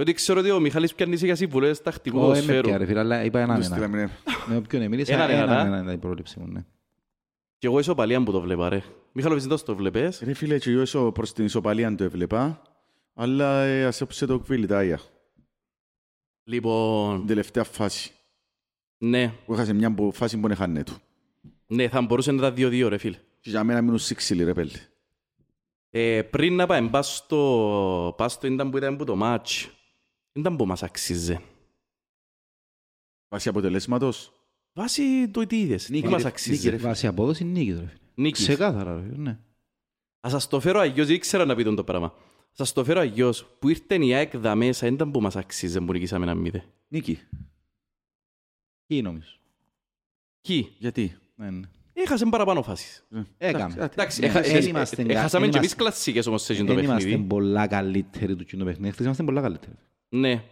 Ότι ξέρω ότι ο Μιχάλης πιάνει για συμβουλές τακτικού σφαίρου. Αλλά είπα 1-1. Με ποιον μίλησα 1-1 ήταν η πρόβλεψή μου. Και εγώ ισοπαλία που το βλέπα ρε. Μιχάλο, εσύ το βλέπες. Ρε φίλε, και εγώ προς την ισοπαλία το έβλεπα. Αλλά ας έπουσε το κουβίλι τα άγια. Λοιπόν... Την τελευταία φάση. Ναι. Που είχα σε μια φάση που είναι χάνε του. Ναι, θα μπορούσε να τα 2-2 ρε φίλε. Και για μένα μείνουν σύξυλοι ρε πέλη. Πριν να πάμε, πας στο ήταν που ήταν που το μάτσι. Ήταν που μας αξίζε. Βάση αποτελέσματος. Βάση το τι είδες. Νίκη μας αξίζει. Βάση απόδοση νίκη ρε φίλε. Νίκης. Ξεκάθαρα, ρε, ναι. Ας σας το φέρω αγιώς, ήξερα να πείτε το πράγμα. Σας το φέρω αγιώς, που ήρθε η ΑΕΚ δα μέσα, ήταν που μας αξίζει, που νικήσαμε να μήτε. Νίκη. Κι νομίζω. Κι. Γιατί. Έχασαν παραπάνω φάσεις. Έκαμε. Έχασαμε και εμείς κλασσικές όμως σε εκείνο το παιχνίδι. Δεν είμαστε πολλά καλύτεροι του εκείνο παιχνίδι. Είμαστε πολλά καλύτεροι. Ναι.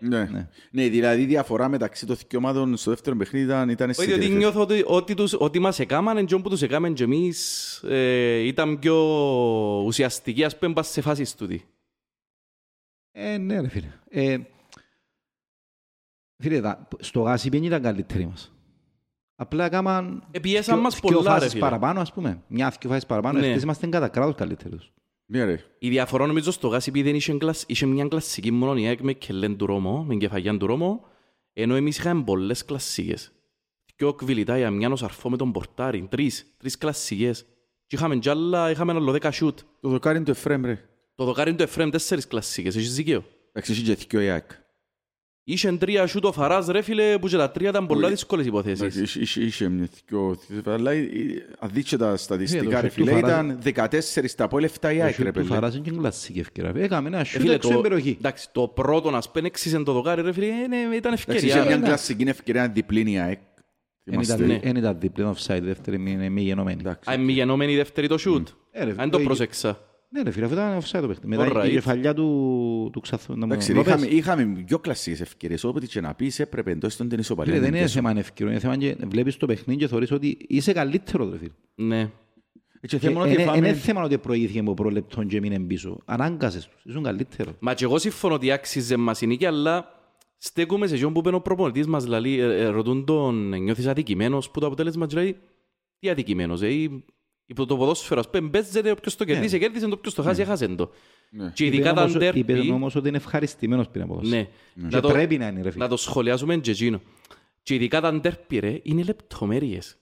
Ναι, δηλαδή η διαφορά μεταξύ των δικαιωμάτων στο δεύτερο παιχνίδι ήταν εσύ. Διότι νιώθω ότι μας έκαναν και όπου τους έκαναν και εμείς ήταν πιο ουσιαστική, ας πούμε, σε φάσεις τούτη. Ναι ρε φίλε. Φίλε, στο γάσι πιένει ήταν καλύτεροι μας. Απλά έκαναν πιο φάσεις παραπάνω, ας πούμε. Μια-δυο φάσεις παραπάνω, ευτές είμαστε κατά κράτος καλύτερους. Η διαφορά νομίζω στο Γάσιπι δεν είχε μια κλασσική μόνο η ΑΕΚ με κελέν του Ρώμο, με κεφαγιάν του Ρώμο, ενώ εμείς είχαμε πολλές κλασσικές. Δυο κβιλιτά για μιάνος αρφό με τον πορτάρι, τρεις κλασσικές. Και είχαμε κι άλλα, είχαμε άλλο 10 σιούτ. Το δοκάρι είναι το Εφραίμ ρε. Το δοκάρι είναι το Εφραίμ, 4 κλασσικές, έχεις δικαίω. Αξίζει και δυο η ΑΕΚ. Είχαν 3 σιούτ ο Φαράς ρε φίλε, που και τα 3 ήταν πολλά δύσκολες υποθέσεις. Είχε μια δυο, αλλά αν δείξε τα στατιστικά ρε φίλε, ήταν 14 τα πόλη, 7 η άκρη. Ο Φαράς είναι και κλασσική ευκαιρία. Έκαμε ένα σιούτ έξω την περιοχή. Εντάξει, το πρώτο να σπένε έξιζε το δοκάρι ρε φίλε, ήταν ευκαιρία. Είχε μια κλασσική ευκαιρία διπλήν η άκρη. Εν ήταν διπλήν offside, δεύτερη είναι μη γενωμένη. Α, μη γενωμένη η δεύτερη το σιούτ. Αν το πρόσεξα. Ναι ρε φίλε, αυτό ήταν offside το παιχνίδι. Μετά η κεφαλιά του Ξαθού. Είχαμε δυο κλασσικές ευκαιρίες. Όποτε και να πεις έπρεπε εντός των ισοπαλίων. Δεν είναι θέμα ευκαιρία. Είναι θέμα και βλέπεις το παιχνίδι και θεωρείς ότι είσαι καλύτερο ρε φίλε. Ναι. Είναι θέμα ότι προηγήθηκε από προλεπτών και έμεινε πίσω. Ανάγκασες τους. Ήσουν καλύτερο. Μα και εγώ συμφωνώ ότι άξιζε μας η νίκη, αλλά στέκομαι σε εκείνον που πένω προπονητής μας. Δηλαδή ρωτούν τον νιώθεις αδικημένος που το αποτέλεσμα δηλαδή τι αδικημένος. Υπό το ποδόσφαιρο, ας πούμε, μπέζεται όποιος το κερδίσει, κέρδισε το, ποιος το χάσει, έχασε το. Και ειδικά τα ντέρπι... Είπες όμως ότι είναι ευχαριστημένος πριν από ποδόσφαιρο. Και πρέπει να είναι, ρε φίλε. Να το σχολιάσουμε και εκείνο. Και ειδικά τα ντέρπι, ρε, είναι λεπτομέρειες.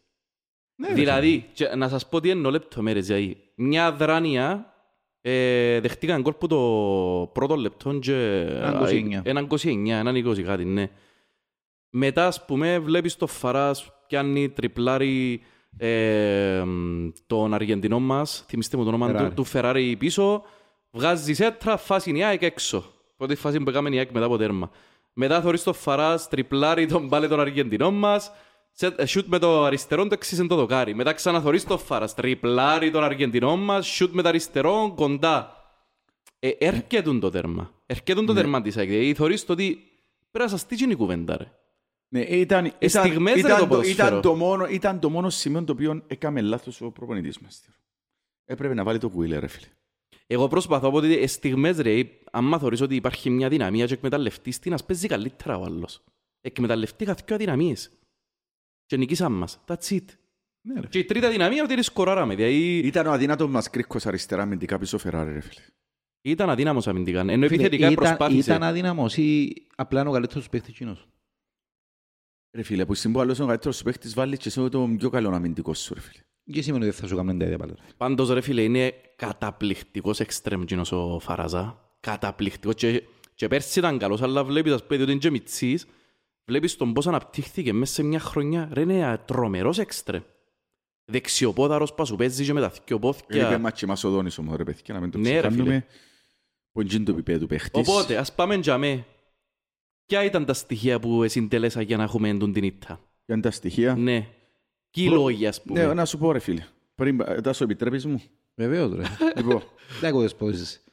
Δηλαδή, να σας πω τι εννοώ λεπτομέρειες. Δηλαδή, μια αδράνεια δεχτήκαν γκολ που το πρώτο λεπτό και... 1-29 κάτι, ναι. Μετά, ας πούμε, βλέπεις το Φαράς, πιάνει τριπλάρι... τον Αργεντινό μας, θυμίστε μου το όνομα του Φεράρι πίσω, βγάζει σέτρα, φάση είναι η ΑΕΚ έξω. Πρώτη φάση που έκαμε η ΑΕΚ μετά από τέρμα. Μετά θωρείς το Φαράς, τριπλάρι τον πάλι τον Αργεντινό μας, σιούτ με το αριστερό, το εξής είναι το δοκάρι. Μετά ξαναθωρείς το Φαράς, τριπλάρι τον Αργεντινό μας, σιούτ με το αριστερό, κοντά. Έρχεται το τέρμα. Έρχεται το τέρμα της ΑΕΚ. Θωρείς το ότι πρέπει να σας τύχει η κουβέντα ρε. Ήταν το μόνο σημείο το οποίο έκαμε λάθος ο προπονητής μας. Έπρεπε να βάλει το κουίλε ρε φίλε. Εγώ προσπαθώ από ότι στιγμές ρε, άμα θεωρείς ότι υπάρχει μια δυναμία και εκμεταλλευτείς την, ας παίζει καλύτερα ο άλλος. Εκμεταλλευτήκα δυο αδυναμίες. Και νικήσαμε μας. That's it. Και η τρίτα δυναμία ότι είναι σκοράραμε. Ήταν ο αδύνατος μας κρίκος αριστερά αμυντικά πίσω Φεράρι ρε φίλε. Ήταν αδύναμος αμυντικά. Ενώ επιθετικά προσπάθησε. Ήταν αδύναμος ή απλά είναι ο καλύτερος παίκτης. Ρε φίλε, που συμπώ άλλος είναι ο καλύτερος σου παίχτης βάλει και εσύ το πιο καλό αμυντικό σου, ρε φίλε. Και σημαίνει ότι θα σου κάνουν τα ίδια πάλι. Πάντως, ρε φίλε, είναι καταπληκτικός εξτρέμ κοινός ο Φαράζα. Καταπληκτικός. Και πέρσι ήταν καλός, αλλά βλέπεις, ας πούμε, ότι είναι και μητσής. Βλέπεις τον πώς αναπτύχθηκε μέσα σε μια χρονιά. Ρε, είναι τρομερός εξτρέμ. Δεξιοπόδαρος, πας σου παίζει και με τα δυο πόδια. Οπότε, ας πάμε για μέ. Ποια ήταν τα στοιχεία που συντελέσα για να έχουμε εντούν την ήττα? Ποια είναι τα στοιχεία? Ναι. Κι λόγια, ας πούμε. Ναι, να σου πω ρε φίλε. Πριν, Τάσο, επιτρέπεις μου? Βεβαίως ρε. Λοιπόν. Τα οικοδεσπόσεις.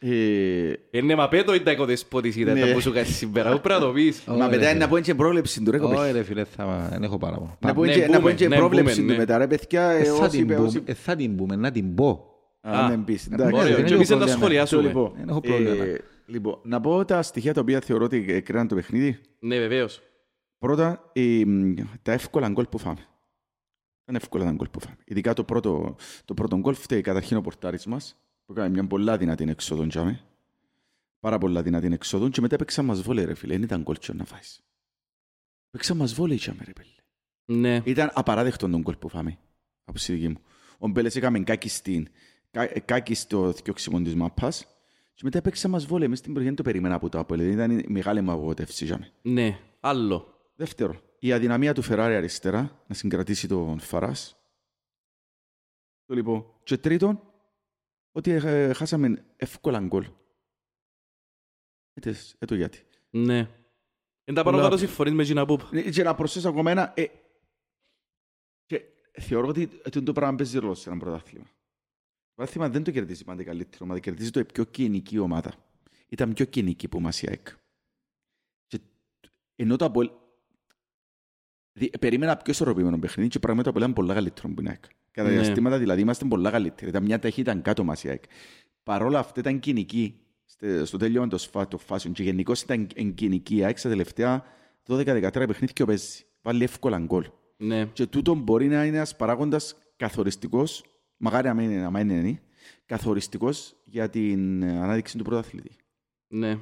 Είναι μαπέτο ή τα οικοδεσπότης ήταν τα που σου κάνεις σήμερα. Πρέπει να το πεις. Μα μετά είναι να πω και πρόβλεψη του ρε κοπές. Όχι ρε φίλε, δεν έχω πάρα πολύ. Να πω και πρόβλεψη του μετά ρε παιδιά. Θα την πούμε, να την πω. Αν δεν πεις. Λοιπόν, να πω τα στοιχεία τα οποία θεωρώ ότι έκριναν το παιχνίδι. Ναι, βεβαίως. Πρώτα, τα εύκολα γκολ που φάμε. Είναι εύκολα τα γκολ που φάμε. Ειδικά το πρώτο γκολ φταίει καταρχήν ο πορτάρις μας, που έκανε μια πολλά δυνατή εξόδων. Πάρα πολλά δυνατή εξόδων. Και μετά παίξα μας βόλεϊ, ρε φίλε. Δεν ήταν γκολ να φάεις. Παίξα μας βόλεϊ, ρε φίλε. Ναι. Ήταν απαράδεκτο τον γκολ που φάμε. Από τη δική μου. Ο Μπέλες έκαμε κάκι στο διόξιμο της μάπας. Και μετά παίξα μας βόλεϊ. Εμείς στην προγένεια το περίμενα από το ΑΠΟΕΛ. Ήταν μεγάλη μου απογοήτευση. Ναι, άλλο. Δεύτερο, η αδυναμία του Φεράρι αριστερά να συγκρατήσει τον Φαράς. Λοιπόν, και τρίτον, ότι χάσαμε εύκολα γκολ. Έτω γιατί. Ναι. Εν τα πάνω κάτω συμφωνείς με Gina Boop. Και να προσθέσω ακόμα ένα... Και θεωρώ ότι το πράγμα παίζει ρόλο σε ένα πρωτάθλημα. Το πρωτάθλημα δεν το κερδίζει πάντα καλύτερο, αλλά κερδίζει το πιο κοινική ομάδα. Ήταν πιο κοινική που μας η ΑΕΚ. Ενώ το ΑΠΟΕΛ περίμενα πιο ισορροπημένο παιχνίδι και πράγματι το ΑΠΟΕΛ ήταν πολλά καλύτερο που είναι ΑΕΚ. Κατά διαστήματα δηλαδή είμαστε πολλά καλύτεροι. Ήταν μια ταχύτητα ήταν κάτω μας η ΑΕΚ. Παρόλα αυτά ήταν κοινική στο τέλειωμα των φάσεων και γενικώς ήταν κοινική η ΑΕΚ στα τελευταία 12-13 παιχνίδι και ο παίζει. Βάλει εύκολα γκολ. Ναι. Και τούτο μπορεί να είναι ένας παράγοντας καθοριστικός, μακάρι να μην είναι καθοριστικός για την ανάδειξη του πρωταθλητή. Ναι.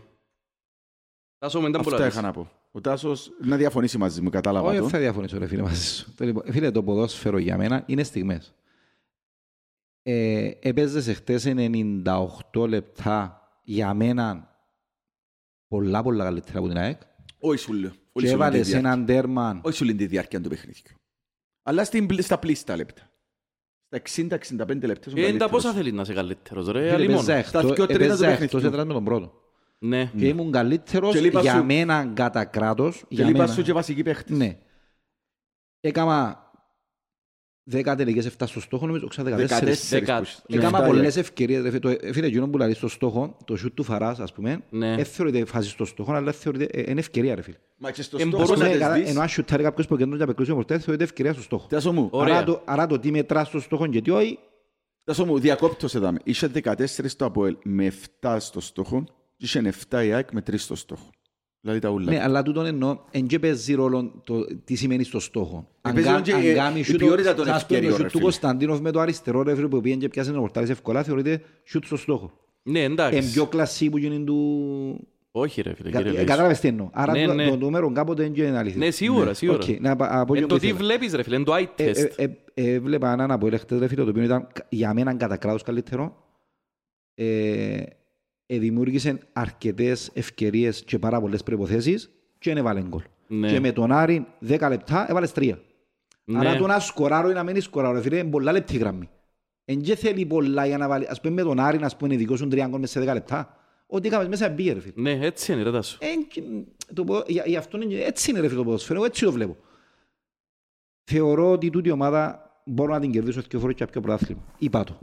Αυτά είχα να πω. Ο Τάσος να διαφωνήσει μαζί μου, κατάλαβα το. Όχι, δεν θα διαφωνήσω ρε φίλε μαζί σου. Φίλε, το ποδόσφαιρο για μένα είναι στιγμές. Έπαιζες χτες 98 λεπτά για μένα πολλά πολλά καλύτερα από την ΑΕΚ. Όχι σου λέω. Και έβαλες έναν τέρμαν. Όχι σου λέει τη διάρκεια του παιχνίδιου. Αλλά στα πλήστα λεπτά. Τα 60-65 λεπτά. Εντα πόσα θέλει να είσαι καλύτερος ρε. Έπαιζα εκτός έτρας με τον πρώτο. Ναι. Και ήμουν καλύτερος για μένα κατά κράτος. Και λείπα σου και βασική παίχτης. Ναι. Έκαμα 10 τελικές 7 στο στόχο, νομίζω 14. Έκαμα πολλές ευκαιρίες. Φίλε, εκείνο που λέει στο στόχο, το σιούτ του Φαράς, ας πούμε, δεν θεωρείται φάση στο στόχο, αλλά θεωρείται είναι ευκαιρία, ρε φίλε. Μα και στο στόχο να τις δεις. Ενώ αν σιουτάρει κάποιος που κεντρώνει για πεκλούσιο μορτέ, θεωρείται ευκαιρία στο στόχο. Άρα το τι μετράς στο στόχο και τι όχι. Τάσο μου, διακόπτω εδώ. Είσαι 14 στο ΑΠΟΕΛ με 7 στο στόχο. Είχε 7 η ΑΕΚ με 3 στο στόχο. Δηλαδή τα ούλα. Ναι, αλλά τούτον εννοώ, εν και παίζει ρόλο τι σημαίνει στο στόχο. Αν κάνει σιούτ του Κωνσταντίνοφ με το αριστερό ρεύρο που πήγαινε και πιάσε να πορτάρεις ευκολά, θεωρείται σιούτ στο στόχο. Ναι, εντάξει. Εν πιο κλασσί που γίνει του... Όχι ρε φίλε, κύριε Λέσου. Κατάλαβες τι εννοώ. Άρα το νούμερο κάποτε είναι και είναι αλήθεια. Ναι, σίγουρα, σίγουρα. Εν το τι βλέπεις ρε φίλε, εν το eye test. Έβλεπα έναν από ελεκτές ρε φίλε, το οποίο ήταν για μένα κατά κράτος καλύτερο. Δημιούργησε αρκετές ευκαιρίες και πάρα πολλές προϋποθέσεις και έβαλε γκολ. Ναι. Και με τον Άρη 10 λεπτά έβαλες 3. Ναι. Άρα το να σκοράρω ή να μην σκοράρω, φίλε, είναι πολλά λεπτή γραμμή. Εν και θέλει πολλά για να βάλει, ας πούμε με τον Άρη, ας πούμε, δικαιώσουν 3 γκολ μέσα σε 10 λεπτά. Ό,τι είχαμε μέσα μπήκε, ρε φίλε. Ναι, έτσι είναι, ρε Τάσο. Γι' αυτό έτσι είναι, ρε φίλε, το ποδόσφαιρο, έτσι το βλέπω. Θεωρώ ότι τούτη ομάδα μπορώ να την κερδίσω και φορώ και πιο πρωτάθλημα. Είπα το.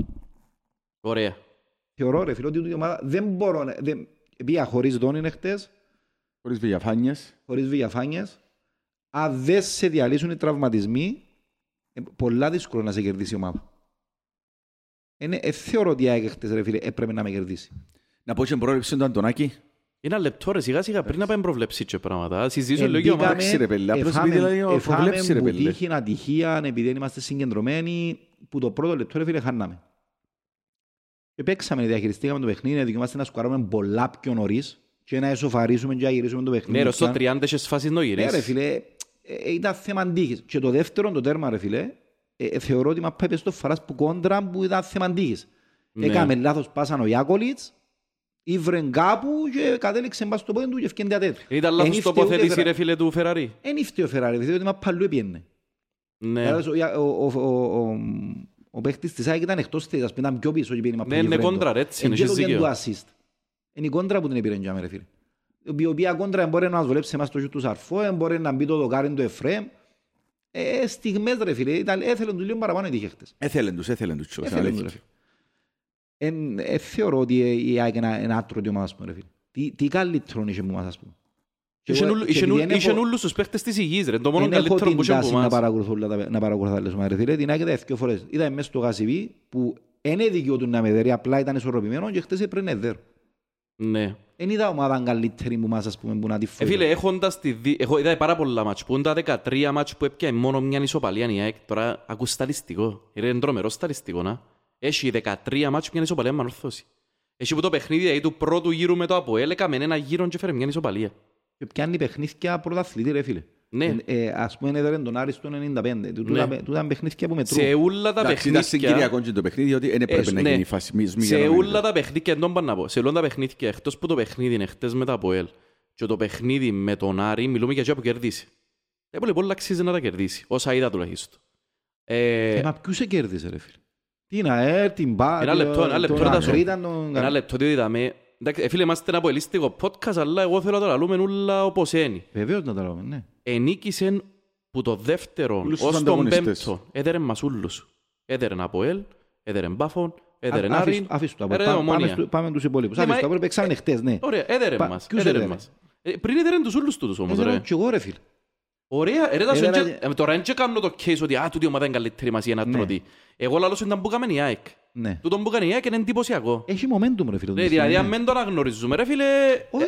Ωραία. Θεωρώ ρε φίλε ότι η ομάδα δεν μπορώ να... Πήγα χωρίς δόνινε χτες. Χωρίς βηγιαφάνειες. Αν δεν σε διαλύσουν οι τραυματισμοί, πολλά δύσκολο να σε κερδίσει η ομάδα. Θεωρώ ότι χτες ρε φίλε έπρεπε να με κερδίσει. Να πω και πρόβλεψη στον Αντωνάκη. Ένα λεπτό ρε σιγά σιγά πριν να πάμε προβλέψει και πράγματα. Συζητήσω λόγια ομάδα. Εφάμε που τύχει ατυχία επειδή είμαστε συγκεντρωμένοι που το πρώτο λεπτό ρε φίλε χάναμε. Παίξαμε, διαχειριστήκαμε το παιχνίδι, δοκιμάσαμε να σκουάρουμε πολλά πιο νωρίς και να εσωφαρίσουμε και να γυρίσουμε το παιχνίδι. Ναι, ρε, στο 30 έχεις φάσεις να γυρίσεις. Ναι, ρε φίλε, ήταν θέμα τύχης. Και το δεύτερο, το τέρμα, ρε φίλε, θεωρώ ότι μας πάει στο Φαράς που κόντρα που ήταν θέμα τύχης. Ναι. Έκαμε λάθος, πάσαν ο Ιάκολιτς, ήβρεν κάπου και κατέληξε μπας στο πόδι του και ευκένει διατέτου. Ήταν λάθος τοποθέτηση, ρε φίλε, του Φεράρι. Εν ήφτει ο Φεράρι, διότι μας παλού πιένε. Ο παίκτης της ΑΕΚ ήταν εκτός θέσης, ήταν πιο πίσω και πήγαινε. Ναι, είναι κόντρα, έτσι, είναι και ζήγιο. Είναι η κόντρα που την επήραν για μέρα, φίλε. η οποία κόντρα μπορεί να μας δουλέψει εμάς το γιου Σαρφό, μπορεί να μπει το δοκάρι του Εφραίμ. Στιγμές ρε φίλε, έθελαν τους λίγο παραπάνω οι τυχέχτες. Έθελαν τους. Θεωρώ ότι η ΑΕΚ είναι άτρωτη ομάδα, ρε φίλε. Τι καλύτερο είναι που μας, ας πούμε. Είχαν όλους τους παίχτες της υγείας, ρε. Το μόνο καλύτερο που είχαν που μας. Δεν έχω την τάση να παρακολουθώ όλες ομάδες, ρε φίλε. Την ΑΕΚ τα δύο φορές. Ήταν μέσα στο Γασιβί που δεν έδικιο του να με δερεί, απλά ήταν ισορροπημένο και χτες έπρεπε να δέρω. Ναι. Εν είδα ομάδα καλύτερη που μας, ας πούμε, που να τη φέρει. Φίλε, έχοντας τη δει, εγώ είδα πάρα πολλά μάτς, που ήταν 13 μάτς που έπιανε μόνο μια ισοπαλία η ΑΕΚ. Τώρα ακούς στατιστικό, είναι τρομερό στατιστικό, να. Έχει 13 μάτς που μια ισοπαλία με ανορθώσει. Έχει που το παιχνίδι του πρώτου γύρου με το ΑΠΟΕΛ, έκαμε έναν γύρο και έφερε μια ισοπαλία. Και πιάνει παιχνίδια πρωταθλητή, ρε φίλε. Ναι. Ας πούμε έδερε τον Άρη στο 95. Του ήταν παιχνίδια που μετρούν. Σε όλα τα παιχνίδια. Ήταν συγκυριακό και το παιχνίδι, ότι δεν πρέπει να γίνει φασιμισμή. Σε όλα τα παιχνίδια, δεν πάνε να πω. Σε όλα τα παιχνίδια, εκτός που το παιχνίδι είναι χτες με τα ΑΠΟΕΛ και το παιχνίδι με τον Άρη, μιλούμε για αυτό που κερδίσει. Έπρεπε πολύ αξίζει να τα κερδίσει. Όσα είδα τουλάχιστον. Μα ποιου σε κέρδισε, ρε φίλε. Την ΑΕΡ, την ΠΑ. Ένα λεπτό, τι είδαμε. Φίλε, είμαστε ένα αποελίστικο podcast, αλλά εγώ θέλω να τα λαλούμε όλα όπως είναι. Βεβαίως να τα λαλούμε, ναι. Ενίκησεν που το δεύτερο ως τον πέμπτο έδερεν μας ούλους. Έδερεν ΑΠΟΕΛ, έδερεν Πάφων, έδερεν Άριν, έδερεν Ομόνια. Πάμε τους υπόλοιπους. Άφησε τα πρέπει εξάνε χτες, ναι. Ωραία, έδερεν μας. Πριν έδερεν τους ούλους τούτους όμως, ρε. Ωραία, τώρα δεν κάνω το case ότι τούτη ομάδα είναι καλύτερη μας ή ένα τρώτη. Εγώ λαλώσω ήταν που έκαμε η ΑΕΚ. Τούτον που έκανε η ΑΕΚ είναι εντυπωσιακό. Έχει momentum ρε φίλε. Δηλαδή αν δεν το αναγνωρίζουμε ρε φίλε,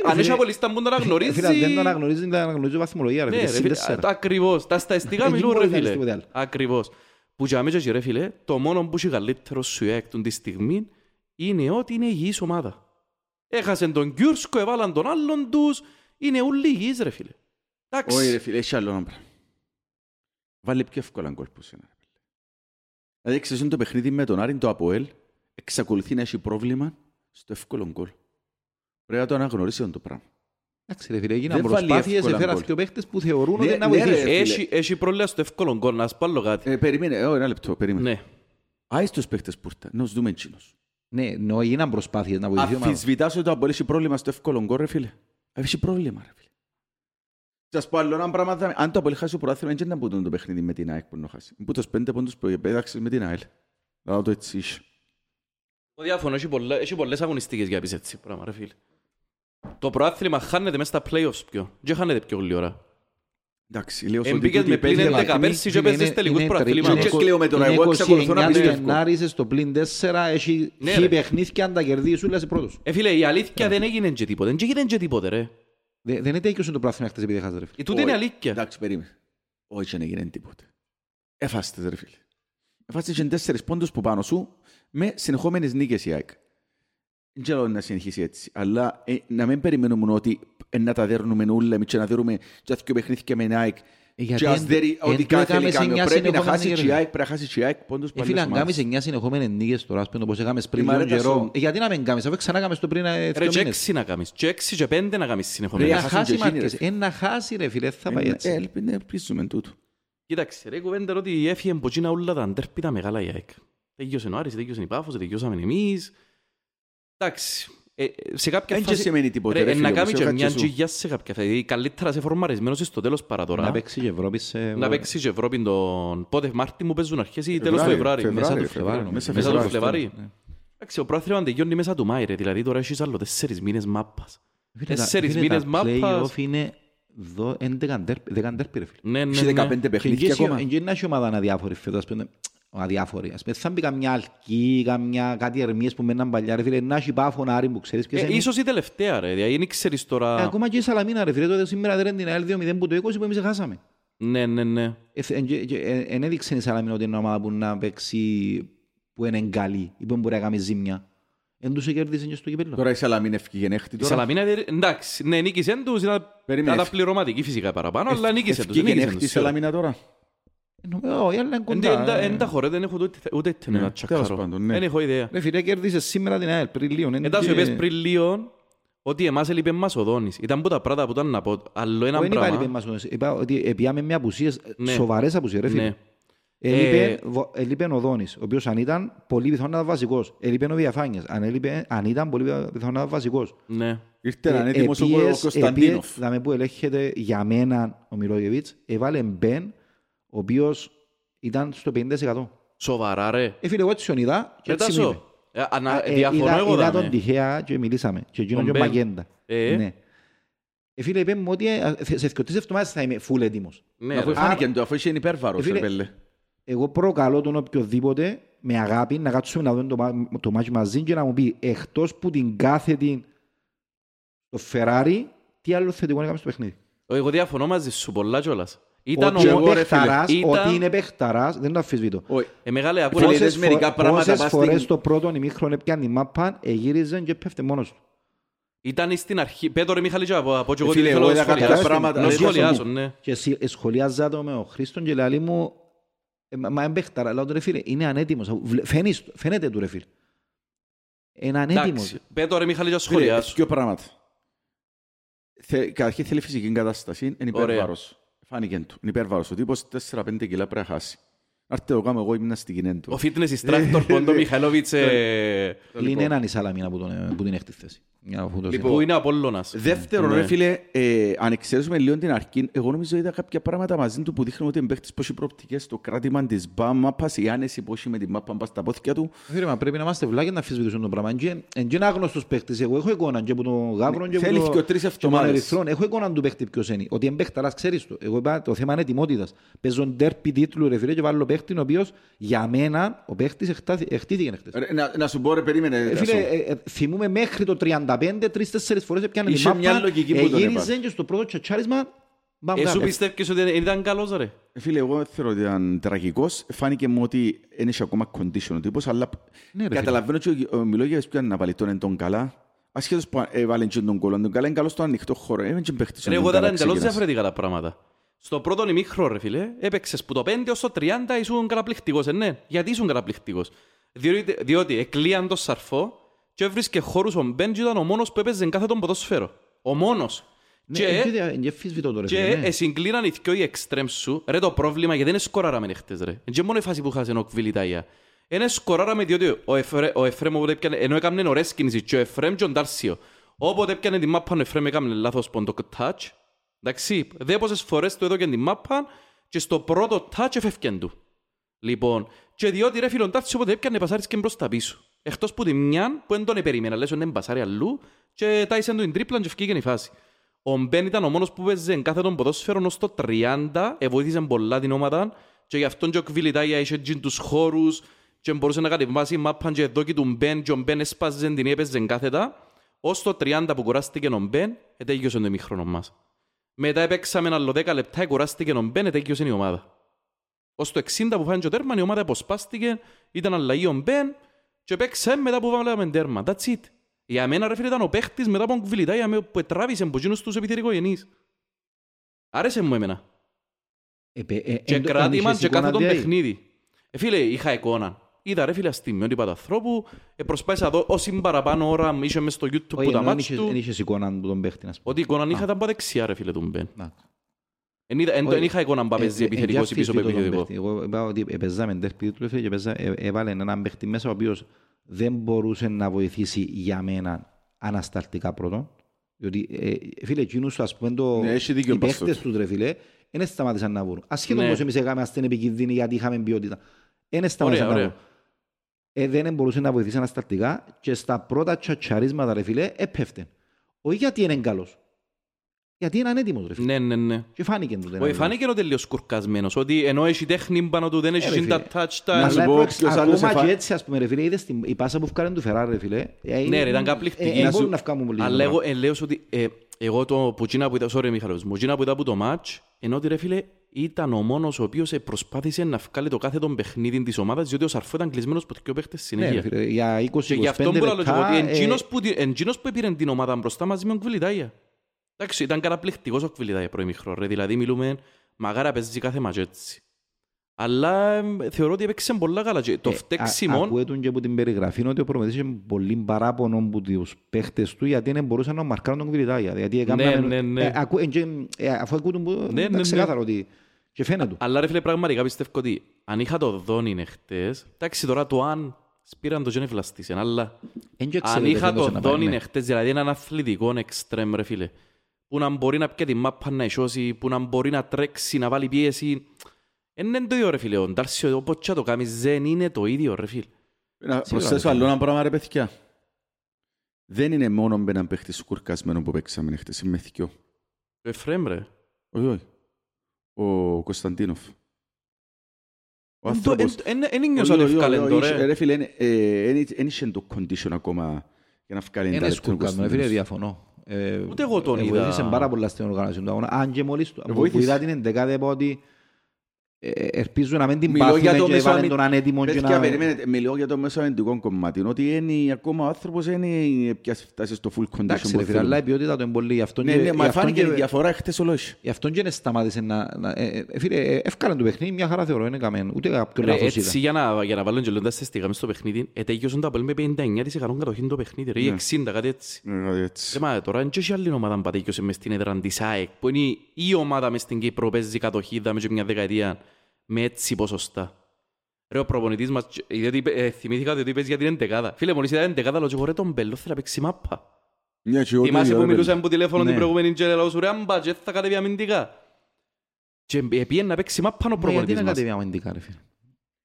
αν έχει απολύστα που το αναγνωρίζει. Δεν το αναγνωρίζει, δεν το αναγνωρίζει βαθμολογία ρε φίλε. Ακριβώς, τα στατιστικά μιλούν ρε φίλε. Ακριβώς. Που για μέσα και ρε φίλε, το μόνο που έχει καλύτερο σου η ΑΕΚ τη στιγμή είναι ότι είναι υγιής ομάδα. Έχασαν τον Κιούρσκο, έβαλαν τον άλλον τους, είναι όλοι υγιείς ρε φίλε. Όχι ρε φίλε, έχει άλλο νόμπρα. Βάλε πιο εύκολα κόλπους σήμερα. Δηλαδή ξέρεις το παιχνίδι με τον Άρην, το ΑΠΟΕΛ, εξακολουθεί να έχει πρόβλημα στο εύκολο γκολ. Πρέπει να το αναγνωρίσει το πράγμα. Εντάξει ρε φίλε, έγιναν προσπάθειες, έφεραν δύο παίχτες που θεωρούν ότι να βοηθήσουν. Έχει πρόβλημα στο εύκολο γκολ, να σας πάρω κάτι. Περίμενε, ένα λεπτό, περίμενε. Άις τους παίχτες που ήρθαν, να τους δούμε εκείνος. Ναι, έγιναν προσπάθειες να βοηθήσουν. Αφισβητάς ότι το ΑΠΟΕΛ έχει πρόβλημα στο εύκολο γκολ, ρε φίλε. Έχει πρόβλημα, ρε φίλε. Σας πω άλλο ένα πράγμα, αν το απολυχάσει ο προάθλημα, δεν ήταν που το παιχνίδι με την ΑΕΚ που να χάσει. Που τους 5 πόντους που επέδαξες με την ΑΕΚ. Λάω το έτσι είσαι. Ο διάφωνο έχει πολλές αγωνιστικές για πεις έτσι, πράγμα ρε φίλε. Το προάθλημα χάνεται μέσα στα play-offs πιο. Και χάνεται πιο γλυόρα. Εντάξει, λέω ότι τούτη η παίζει δεμαχή είναι 29 Γενάρη, είσαι στο πλήν 4, έχει χει παιχνίδια αν τα κερδίσεις ούλας πρώτος. Φίλε, η αλήθεια δεν έγινε και τίποτε, δεν έγινε και τίποτε ρε. Δεν είναι τέτοιος το πράθυμα χτες επειδή χάσατε ρε φίλε. Τούτε είναι αλήθεια. Εντάξει, περίμενε. Όχι, δεν έγινε τίποτε. Έφασες ρε φίλε. Έφασες και 4 πόντους που πάνω σου με συνεχόμενες νίκες η ΑΕΚ. Δεν ξέρω να συνεχίσει έτσι. Αλλά να μην περιμένουμε ότι να τα δέρνουμε όλα και να δέρουμε και δύο παιχνίδια με την ΑΕΚ. Και ας δέρει ότι κάθε θέλει κάμιο. Πρέπει να χάσει και η ΑΕΚ, πρέπει να χάσει και η ΑΕΚ πόντους πάλι στους μάτς. Φίλε, αν κάνεις 9 συνεχόμενες νίκες τώρα, ας πούμε, όπως έκαμες πριν τον καιρό. Γιατί να μην κάνεις, αφού ξανά κάνεις το πριν 2 μήνες. Ρε, και 6 να κάνεις, και 6 και 5 να κάνεις συνεχόμενες. Να χάσει ρε φίλε, θα πάει έτσι. Ελπίζουμε τούτο. Κοίταξε ρε κουβέντα ότι έφυγε από Κίνα όλα τα αντέρπιτα μεγάλα η ΑΕΚ. Τελειώσαν ο Άρης, τελειώσαν η Πάφος, τελειώσαμε εμείς. Εντάξει. Σε κάποια φάση, να κάνει και μια γυγιά σε κάποια φάση. Καλύτερα σε φορμαρισμένος στο τέλος παρά τώρα. Να παίξει και Ευρώπη σε... Να παίξει και Ευρώπη τον... Πότε Μάρτι μου παίζουν αρχές ή τέλος του Φεβράρι. Μέσα του Φεβράρι. Μέσα του Φεβράρι. Εντάξει, ο πρόθυμα τελειώνει μέσα του Μάη, ρε. Δηλαδή τώρα έχεις άλλο 4 μήνες μάπας. 4 μήνες μάπας. Τα play-off είναι 11 αντέρπι, ρε φίλε. Έχει 15 παιχνίδια ακόμα. Είναι και ομάδα αδιάφορη φέτος. Αδιάφοροι. Ας πούμε, θα μπει καμιά αλκή, καμιά κάτι ερμίες που μέναν παλιά, ρε φίλε, να έχει Πάφων, Άρη που ξέρεις ποιες είναι. Ίσως η τελευταία, ρε, δηλαδή, ξέρεις τώρα... Ακόμα και η Σαλαμίνα, ρε φίλε, τότε σήμερα δεν την ΑΕΛ 2-0 που το 20 που εμείς χάσαμε. Ναι. Εν έδειξε η Σαλαμίνα ότι είναι ομάδα που να παίξει που είναι καλή ή που μπορεί να κάνει ζήμια. Εν τους κέρδισε και στο κυπέλλο. Τώρα η Σαλαμίνα έφυγε νέχτη τώρα. Η Σαλαμίνα, εντάξει, ναι, νίκησε τους, ήταν πληρωματική φυσικά παραπάνω, αλλά νίκησε τους. Έφυγε νέχτη η Σαλαμίνα τώρα. Όχι, αλλά είναι κοντά. Εν τα χωρέ, δεν έχω ούτε έτοιμο να τσακάρω. Δεν έχω ιδέα. Ρε φίλε, κέρδισες σήμερα την ΑΕΛ, πριν λίον. Εντάσου, είπες πριν λίον ότι εμάς έλειπε μας ο Δόνης. Ήταν που τα πράγματα που ήταν να πω, άλλο ένα πράγμα. Δεν είπα έλειπε μας ο Δόνης, είπα ότι επιάμε μια απουσία, σοβαρές απουσίες, ρε φίλε. Έλειπε ο Δόνης, ο οποίος αν ήταν πολύ πιθανόν να ήταν βασικός. Έλειπε ο Διαφάνιας, αν ήταν πολύ πιθανόν να ήταν βασικός. Ναι. Ήρθε έναν έτοιμος ο Κωνσταντίνοφ. Δηλαδή που ελέγχεται για μένα ο Μιλόγεβιτς, έβαλε Μπεν, ο οποίος ήταν στο 50%. Σοβαρά ρε. Έφυγε εγώ έτσι ονειδά και έτσι μήπε. Διαφωνώ εγώ δάμε. Είδα τον τυχαία και μιλήσαμε. Και εκείνον και ο Μαγέντα. Φίλε, είπε μου ότι σε 2-3 εβδομάδες θα είμαι φουλ έτοιμος. Ναι, αφού φάνηκε το, αφού είσαι υπέρβαρος. Εγώ προκαλώ τον οποιοδήποτε με αγάπη να κάτσουμε να δούμε το μάτσι μαζί και να μου πει εκτός που την κάθετη το Φεράρι, τι άλλο θετικό να κάνουμε στο παιχνίδι. Εγώ διαφωνώ μαζί σου πολλά κιόλας. Ότι είναι παιχταράς, δεν το αφισβήτω. Πόσες φορές το πρώτο ημίχρονο έπιανε η μάπα, εγύριζε και πέφτε μόνος του. Ήταν στην αρχή. Πέτω ρε Μιχάλη, από και εγώ τι θέλω να σχολιάσω πράγματα. Να σχολιάσω, ναι. Και σχολιάζα το με ο Χρήστον και λέει μου «Μα εμπέχταρα, λέω του ρε φίλε, είναι ανέτοιμος». Φαίνεται του ρε φίλε. Είναι ανέτοιμος. Πέτω ρε Μιχάλη, να σχολιάσω. Ποιο πράγματα. Καταρχήν θέλει φυσική κατάσταση, είναι υπερβάρος. Φάνηκε του, είναι υπερβάρος. Ο τύπος 4-5 κιλά πρέπει να χάσει. Άρτε το κάνω εγώ, ήμουν στην κοινή του. Ο fitness instructor Πόντο Μιχαλόβιτς... Λύνει έναν η Σαλαμίνα που την έχτη θέση. Που είναι Απόλλωνας. Δεύτερο ρε φίλε, αν εξαιρέσουμε λίγο την αρχή, εγώ νομίζω είδα κάποια πράγματα μαζί του που δείχνουν ότι εμπαίχτης πόσοι προοπτικές στο κράτημα της μάπας, η άνεση πόσοι με την μάπα μπας στα πόθηκια του. Φίλε, μα πρέπει να είμαστε βλάκια να αφισβητήσουν τον πράγμα. Εν και είναι άγνωστος παίχτης, εγώ έχω εικόνα και από τον Γάβρον και από τον Ερυθρόν. Έχω εικόνα του παίχτη ποιος είναι. Ότι εμπαίχταρας ξέρεις το. Εγώ είπα το θέμα είναι ετοιμότητας. Παίζουν τέρπι τίτλου ρε φίλε και βάλω παίχτη ο οποίος για μένα ο παίχτης εχτήθηκε χτες. Να σου πω ρε περίμενε. Φίλε, θυμούμε μέχρι το 35 3-4 φορές έπιανε τη μάπα, εγύριζε και στο πρώτο τσατσάρισμα. Εσύ πιστεύεις ότι ήταν καλός ρε. Φίλε, εγώ θεωρώ ότι ήταν τραγικός. Φάνηκε μου ότι δεν είχε ακόμα condition ο τύπος, αλλά καταλαβαίνω ότι ο Μιλόγεβιτς πιάνε να παλιτώνει τον καλά. Ασχέτως που έβαλε και τον κόλο, τον καλά είναι καλός στον ανοιχτό χώρο. Εγώ ήταν εντελώς διαφορετικά τα πράγματα. Στο πρώτο ημίχρονο ρε φίλε, έπαιξες που το 5 ως το 30 ήσουν καταπληκτικός. Γιατί ήσουν καταπληκτικός? Διότι εκλείαν το σαρφό και έβρισκε χώρους ο Μπεν και ήταν ο μόνος που έπαιζε κάθε τον ποδόσφαιρο. Ο μόνος. Και συγκλίναν οι δυο οι εξτρέμς σου. Ρε το πρόβλημα γιατί δεν σκοράραμε χτες ρε. Και μόνο η φάση που χάσαν ο Κβιλιτάγια. Δεν σκοράραμε διότι ο Εφρέμ όποτε έπιανε, ενώ έκαναν ωραίες κινήσεις και ο Εφρέμ και ο Ντάρσιο. Όποτε έπιανε τη μάπα ο Εφρέμ έκαναν λάθος πόντο touch. Εντάξει, δε πόσες φορές το έδωκαν τη μάπα και στο πρώτο touch εφεύκαν του. Λοιπόν, και διότι ρε φίλον Τάρσιο όποτε έπιανε πασάρισκαν προς τα πίσω. Εκτός που τη μιαν που δεν τον περίμενα, λες ότι είναι μπασάρι αλλού και τάισαν του την τρίπλα και φκήκαν η φάση. Ο Μπέν ήταν ο μόνος που παίζε κάθε τον ποδόσφαιρο ως το 30, βοήθησε πολλά την ομάδα και γι' αυτόν και ο Κβιλιτάγια είχε τους χώρους και μπορούσε να κατεβάσει μάπαν και δόκι του Μπέν και ο Μπέν έσπαζε την έπαιζε κάθετα. Ως το 30 που κουράστηκε ο Μπέν, ετέγιωσε το μήχρονο μας. Μετά έπαιξαμε άλλο 10 λεπτά, κουράστηκε ο Μπέν, ετέγιωσε η ομάδα. Ως το 60 που φάνηκε ο τέρμα, η ομάδα αποσπάστηκε, ήταν αλλαγή ο Μπέν. Και παίξε μετά που βάλαμε τέρμα. That's it. Για μένα ρε φίλε ήταν ο παίχτης μετά από τον Κβιλιτάγια που τράβησε από εκείνους τους επιθετικογενείς. Άρεσε μου εμένα. Και κράτημα και κάθε τον παιχνίδι. Φίλε, είχα εικόνα. Είδα ρε φίλε αστημιότυπα του ανθρώπου. Προσπάθησα να δω όση παραπάνω ώρα είσαι μες στο YouTube που τα μάτς του. Εν είχες εικόνα του τον παίχτη. Ότι εικόνα είχα ήταν από δεξιά ρε φίλε του Μπεν. Εν είχα εικόνα να παίζει επιθετικός ή πίσω από επιθετικό. Εγώ είπα ότι παίζαμε τέρπι του και έβαλε έναν παίχτη μέσα ο οποίος δεν μπορούσε να βοηθήσει για μένα ανασταλτικά πρώτον. Διότι φίλε εκείνους ας πούμε οι παίχτες τους ρε φίλε δεν σταμάτησαν να βγουν. Ασχέτως πως εμείς έκαμε ας την επικίνδυνη γιατί είχαμε ποιότητα. Δεν σταμάτησαν να βγουν. Δεν μπορούσε να βοηθήσει ανασταλτικά και στα πρώτα τσατσαρίσματα ρε φίλε έπεφτε. Όχι γιατί είναι καλός. Γιατί είναι ανέτοιμος ρε φίλε. Ναι. Και φάνηκε το τέλος. Φάνηκε το τέλος κουρκασμένος. Ότι ενώ έχει τέχνη πάνω του, δεν έχει τα touch. Ακόμα και έτσι ας πούμε ρε φίλε, είδες η πάσα που φκάρεν του Φεράρ ρε φίλε. Ναι ρε, ήταν καπληκτική. Αλλά εγώ λέω ότι εγώ το πουτζίνα που ήταν, sorry Μιχαλός, πουτζίνα που ήταν από το μάτς, ενώ ότι ρε φίλε ήταν ο μόνος ο οποίος προσπάθησε να βγάλει το κάθε τον παιχνίδι της ομάδας, διότι ο Σαρφό ήταν κλεισμένος από δύο παίχτες συνέχεια. Ναι, για 20-25 λεπτά. Και γι' αυτό μπορώ να λέω ότι εντζίνος που πήρε την ομάδα μπροστά μαζί με τον Κβιλιτάγια. Εντάξει, ήταν καταπληκτικός ο Κβιλιτάγια πρώην ημίχρονο, ρε. Δηλαδή μιλούμε μαγάρα παίζει κάθε μάτς έτσι. Αλλά θεωρώ ότι έπαιξε πολλά καλά και το φταίξιμο... Ακούετουν και από την περιγραφή ότι ο προμηθής είχε πολύ παράπονο από τους παίχτες του γιατί δεν μπορούσαν να μαρκάρουν τον Κβιλιτάγια. Ναι. Αφού ακούτουν, ήταν ξεκάθαρο ότι... Και φαίνεται του. Αλλά ρε φίλε, πραγματικά πιστεύω ότι αν είχα το δόν είναι χτες, εντάξει τώρα το αν σπήραν το Γιόνι Βλαστήσεν, αλλά αν είχα το δόν είναι χτες, δηλαδή έναν αθλητικό εξτρέμ ρε φίλε, που να μπορεί να πιέ τη μάπα να ισώσει, που να μπορεί να τρέξει, να βάλει πίεση, είναι το ίδιο ρε φίλε, ο Ντάρσιο όπως και το κάνεις δεν είναι το ίδιο ρε φίλε. Να προσθέσω άλλο ένα πράγμα ρε παιδιά. Δεν είναι μόνο με έναν παίχτη σκουρκασμένο που παίξαμε χτες, είμαι θυκιό. Το Εφραίμ ρε. Όχι, όχι. Ο Κωνσταντίνοφ. Ο άνθρωπος... Εν νιώσα λευκάλεν τώρα. Ρε φίλε, εν είχε το condition ακόμα για να βγάλει εντά λεπτό. Εν σκουρκασμένο, φίλε, διαφωνώ. Ούτε εγώ τον είδα. Βοήθησε πάρα πολλά στην οργάνωση του αγώνα. Αν και μόλις που είδα την εντεκάδα είπα ότι ελπίζω να μην την πάθουμε και βάλουν τον ανέτοιμο. Μιλώ για το μέσο αμυντικό κομμάτι. Ότι ακόμα ο άνθρωπος είναι πια φτάσει στο full condition. Αλλά η ποιότητα του είναι πολύ. Μα φάνηκε διαφορά χτες ολόκληρη. Γι' αυτό και σταμάτησε να... Φίλε, έφκανε το παιχνίδι, μια χαρά θεωρώ. Είναι καμένο. Ούτε κάποιο λάθος είδα. Έτσι για να βάλουν και λέγοντας τις στιγμές στο παιχνίδι, ετέγιωσαν τα πολύ με 59% κατοχή το παιχνίδι. Ή 60, κάτι έτσι. Τώρα είναι και άλλη ομάδα που πατέγιωσε μες στην έδρα της ΑΕΚ, που είναι η ομάδα μες στην Κύπρο παίζει κατοχή μέσα μια δεκαετία. Με έτσι ποσοστά. Ρε ο προπονητής μας, θυμήθηκα ότι παίζει για την εντεκάδα. Φίλε, μόλις ήταν εντεκάδα, λόγω ρε τον Μπελό θέλει να παίξει μάπα. Θυμάσαι που μιλούσαμε από τηλέφωνο την προηγούμενη και λέω σου ρε άμπα και θα κατεβεί αμυντικά. Και πήγαινε να παίξει μάπα ο προπονητής μας. Γιατί να κατεβεί αμυντικά ρε φίλε.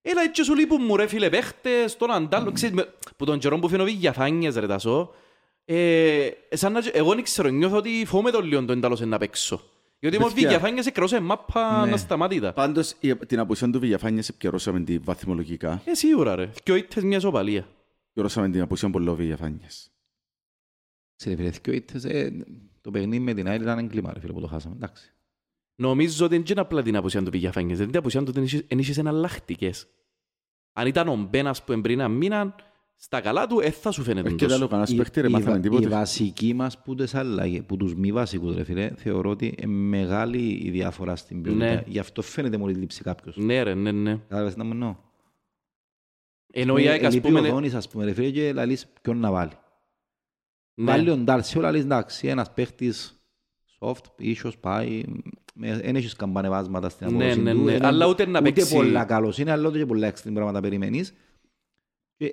Έλα έτσι σου λείπουν μου ρε φίλε παίχτες, τον Αντάλλο, ξέρεις, που τον καιρό που φαίνω για φάνιες ρε Τάσο. Εγώ νιξερω, νιώθω ότι φοβούμαι τον Λιόν τον Αντάλλο να παίξω. Γιατί όμως Βηγιαφάνιας εκκαιρώσαμε μάπα ανασταμάτητα. Πάντως την απουσία του Βηγιαφάνιας εκκαιρώσαμε τη βαθμολογικά. Σίγουρα ρε. Και ο ήττες μια σοπαλία. Εκκαιρώσαμε την απουσία πολύ ο Βηγιαφάνιας. Συνεπηρέθηκε ο ήττες. Το παιχνίδι με την ΑΕΛ ήταν εγκλήμα ρε φίλε που το χάσαμε. Εντάξει. Νομίζω ότι δεν είναι απλά την απουσία του Βηγιαφάνιας. Δηλαδή την απουσία του δεν είχες εναλλακτικές. Αν ήταν ο Μπένας που εμπριν στα καλά του, θα σου φαίνεται τόσο. Οι βασικοί μας που τις αλλαγές, που τους μη βασικούς, ρε φίλε, θεωρώ ότι μεγάλη η διαφορά στην ποιότητα. Ναι. Γι' αυτό φαίνεται μόλις λείψει κάποιος. Ναι, ρε, ναι, ναι. Κατάλαβες να μου εννοώ. Ενώ η ΑΕΚ, ας πούμε... Λείπει ο Δόνης, ας πούμε, ρε φίλε, και λαλείς ποιον να βάλει. Ναι. Βάλει ο Ντάρσιο, λαλείς, εντάξει, ένας παίχτης soft, ίσως, πάει... Εν έχεις καμπανεβάσματα στην απόδοση του. Αλλά ούτε να παίξει. Ούτε πολλά καλός είναι, αλλά ούτε και πολλά έξι πράγματα περιμένεις.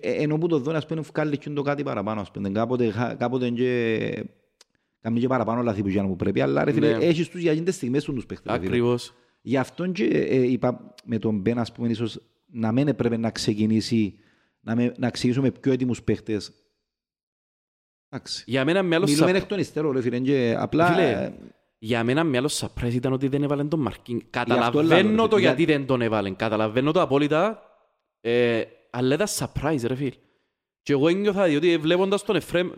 Ενώ που το δω, ας πούμε, βγάλει και το κάτι παραπάνω, ας πούμε, κάποτε και... Καμία και παραπάνω λάθη που γίνουν που πρέπει, αλλά ρε φίλε, έχεις τους για τις στιγμές τους παίχτες. Ακριβώς. Γι' αυτόν και είπα με τον Μπεν, ας πούμε, ίσως να μην έπρεπε να ξεκινήσει, να ξεκινήσουμε πιο έτοιμους παίχτες. Εντάξει. Για μένα με άλλο... Μιλούμε εκ των υστέρων, ρε φίλε, και απλά... Για μένα με άλλο σαπρές ήταν ότι δεν έβαλαν τον Μαρκίν. Καταλαβαίνω το γιατί δεν τον έβαλαν. Καταλαβαίνω το απόλυτα. Αλλά ήταν surprise ρε φίλ. Και εγώ ένιωθα διότι βλέποντας τον Εφραίμ...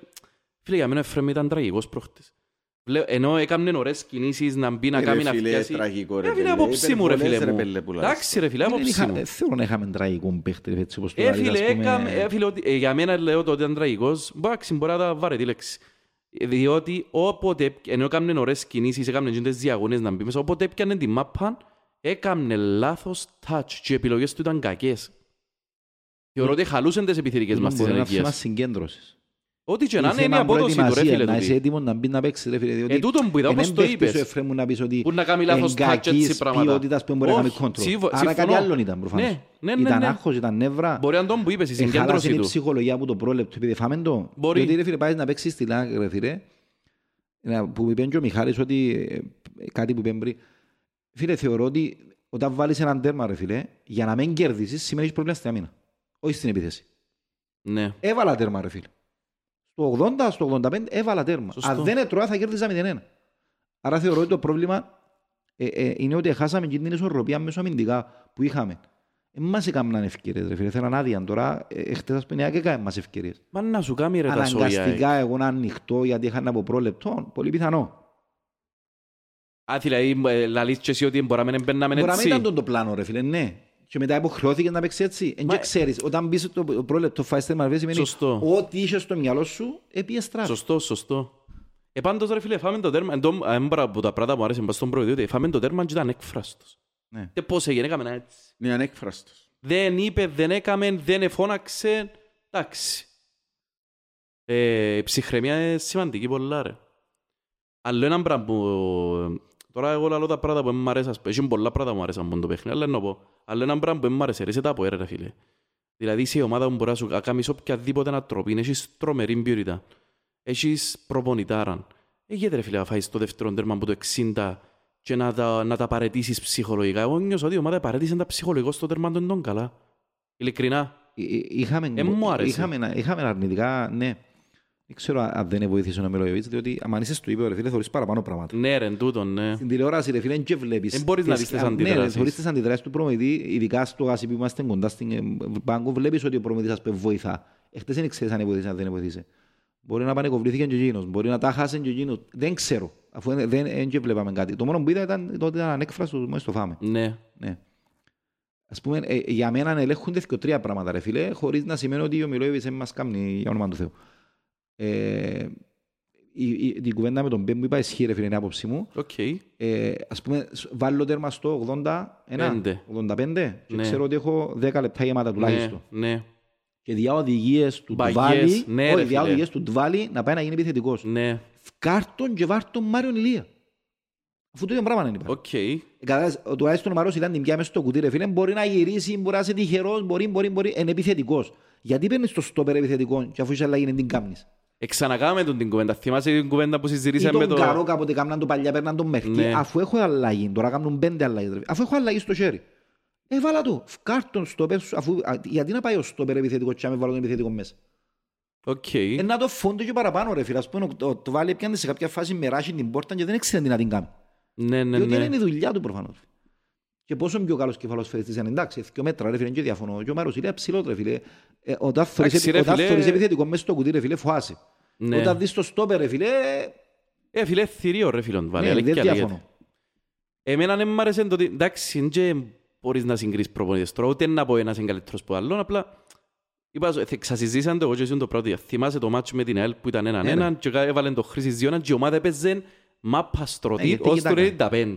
Φίλε, για μένα ο Εφραίμ ήταν τραγικός προχτές. Ενώ έκαναν ωραίες κινήσεις να μπει να κάνει να φτιάσει... Έφυγε απόψη μου ρε φίλε μου. Εντάξει ρε φίλε, απόψη μου. Θέλω να είχαμε τραγικόν παίχτη έτσι όπως το λέει. Για μένα λέω ότι ήταν τραγικός. Μπορεί να τα βάρε τη λέξη. Διότι όποτε... Ενώ έκαναν ωραίες κινήσεις, έκαναν τις διαγωνίες να μπει μέσα. Όποτε έπιανε τη μάπα, έκαναν λάθος touch και οι επιλογές του ήταν κακές. Θεωρώ ότι χαλούσαν τις επιθετικές μας τις ενεργείες. Μπορεί να συγκέντρωσης. Ό,τι και να είναι, είναι η απόδοση του ρε φίλε. Να είσαι έτοιμος να μπει να παίξεις ρε φίλε. Τούτον που είδα όπως το είπες. Που να κάνει λάθος τάτσες πράγματα. Άρα κάτι άλλον ήταν προφανώς. Ήταν άγχος, ήταν νεύρα. Μπορεί να τον που είπες, η συγκέντρωση του. Είναι η ψυχολογία που το πρόλεπτο επειδή φάμε το. Διότι ρε φίλε πάει να παίξεις στη λάγκα ρε φίλε. Που είπε και ο Μιχάλης ότι κάτι που είπε πριν. Φίλε θεωρώ ότι όταν βάλεις έναν τέρμα ρε φίλε για να μην κερδίσεις σημαίνει έχεις πρόβλημα στην αμήνα. Όχι στην επίθεση. Ναι. Έβαλα τέρμα ρε φίλε. Στο 80, στο 85 έβαλα τέρμα. Σωστό. Αν δεν έτρωα θα κέρδιζα 0-1. Άρα θεωρώ ότι το πρόβλημα είναι ότι χάσαμε και την ισορροπία μέσω αμυντικά που είχαμε. Μας έκαναν ευκαιρίες ρε φίλε. Θέλαν άδεια τώρα. Χτες ας πούμε και έκαναν μας ευκαιρίες. Μα να σου κάνει ρε τα σόγια. Αναγκαστικά εγώ να ανοιχτώ γιατί είχαν από πρόλεπτο. Πολύ πιθανό. Α, δηλαδή λαλείς και εσύ ότι μπορούμε να μπαίναμε έτσι. Μπορούμε ήταν το πλάνο ρε φίλε, ναι. Και μετά υποχρεώθηκε να παίξει έτσι. Εν και ξέρεις, όταν μπεις το πρόλεπτο φάιστερ μαρβές σημαίνει ότι είσαι στο μυαλό σου επίες τράβει. Σωστό, σωστό. Επάντως ρε φίλε, φάμε το τέρμα. Έμπρα από τα πράγματα μου αρέσει μπας στον προϊόντιο, φάμε το τέρμα και ήταν έκφραστος. Και πώς έγινε, έκαμε έτσι. Ναι, ανέκφραστος. Δεν είπε, δεν έκαμε, δεν εφώναξε. Εντάξει. Η ψυχραιμία είναι σημαντική πολλά ρε. Άλλο έναν πράγμα που Τώρα εγώ λέω τα πράγματα που μου αρέσαν, έχουν πολλά πράγματα που μου αρέσαν από το παιχνίδι, αλλά να πω, αλλά ένα πράγμα που μου αρέσει, ρε σε τάπο, ρε φίλε. Δηλαδή σε ομάδα που μπορεί να σου κάνεις οποιαδήποτε ανατροπή, έχεις τρομερή ποιότητα, έχεις προπονητάραν. Γιατί ρε φίλε να φάεις το δεύτερο τέρμα από το 60 και να τα παραιτήσεις ψυχολογικά. Εγώ νιώσα ότι η ομάδα παραιτήσαν τα ψυχολογικά στο τέρμα των τον καλά. Ειλικρινά. Είχαμε αρνητικά, ναι. Δεν ξέρω αν δεν βοήθησε ο Μιλόγεβιτς, διότι αν είσαι στο είπε, ρε φίλε, θωρείς παραπάνω πράγματα. Ναι ρε, τούτον, ναι. Στην τηλεόραση, ρε φίλε, και βλέπεις. Δεν μπορείς να δεις τις αντιδράσεις. Ναι, θωρείς τις αντιδράσεις του προμηθητή, ειδικά στο γάσι που είμαστε κοντά στην πάγκο, βλέπεις ότι ο προμηθητής σας βοηθά. Εχτες δεν ξέρεις αν βοήθησε, αν δεν βοήθησε. Μπορεί να πανεκοβλήθηκε και εκείνος, μπορεί να τα χάσει και εκείνος. Δεν ξέρω, αφού δεν βλέπαμε κάτι. Το μόνο που είδα ήταν ότι ήταν ανέκφραστο μόλις το φάμε. Ναι. Ναι. Ας πούμε, για μένα ελέγχονται και τρία πράγματα, ρε φίλε, χωρίς να σημαίνει ότι ο Μιλόγεβιτς δεν μας κάνει, για όνομα του Θεού. Την κουβέντα με τον Μπέμπ μου είπα ισχύει, ρε φίλε, είναι η άποψή μου. Okay. Ας πούμε, βάλω τέρμα στο 85 και ναι. Ξέρω ότι έχω 10 λεπτά γεμάτα τουλάχιστον. Ναι. Και διά οδηγίες του Ντουβάλι, ναι, να πάει να γίνει επιθετικός. Ναι. Κάρτον και βάρτον Μάριον Ηλία. Αφού το ίδιο πράγμα είναι υπάρχει. Okay. Τουλάχιστον ο Μάριος ήταν την πια μέσα στο κουτί, ρε φίλε, μπορεί να γυρίσει, μπορεί να είσαι τυχερός, μπορεί, είναι επιθετικός. Γιατί παίρνεις το στόπερ επιθετικό και αφού είσαι αλλαγή είναι την κάμνης. Εξανακάμε τον την κουβέντα. Θυμάσαι την κουβέντα που συζητήσαμε με τον... Ή τον καρό κάποτε κάμναν το παλιά, παίρναν τον Μερκή. Ναι. Αφού έχω αλλαγή, τώρα κάνουν 5 αλλαγές. Αφού έχω αλλαγή στο χέρι. Βάλα το. Φκάρ τον στόπερ, αφού... γιατί να πάει ο στόπερ επιθετικό και να με βάλω τον επιθετικό μέσα. Okay. Να το φόντω και παραπάνω ρε φίλε. Ας πούμε, το βάλει πιάνε σε κάποια φάση με ράχει την πόρτα και δεν ξέρει τι να την κάνει. Ναι, ναι, διότι ναι. Είναι η δουλειά του προφανώς. Και πόσο πιο καλός κεφαλοσφαιριστής είναι, εντάξει, και ο μέτρα ρε φίλε, και διαφωνώ, και ο Μάρος είναι ψηλό ρε φίλε. Όταν θωρείς επιθετικό μέσα στο κουτί ρε φίλε, φοάσαι. Ναι. Όταν δεις το στόπερ ρε φίλε... Φίλε, θηρίω ρε φίλον, βάλε, ναι, δεν διαφωνώ. Εμένα ναι μ' άρεσε το ότι, εντάξει, δεν μπορείς να συγκρίσεις προπονητές τώρα, ούτε να πω ένας είναι καλύτερος που άλλον, απλά... Είπα, ξασυζήσαν το εγώ και εσύ το πρώτο, θυμάσαι το μάτσο με την ΑΕΛ που ήταν 1-1 και έβαλαν το Χρήση Ζιώνα και η ομάδα έπαιζε μαπαστρωτή ως το 95.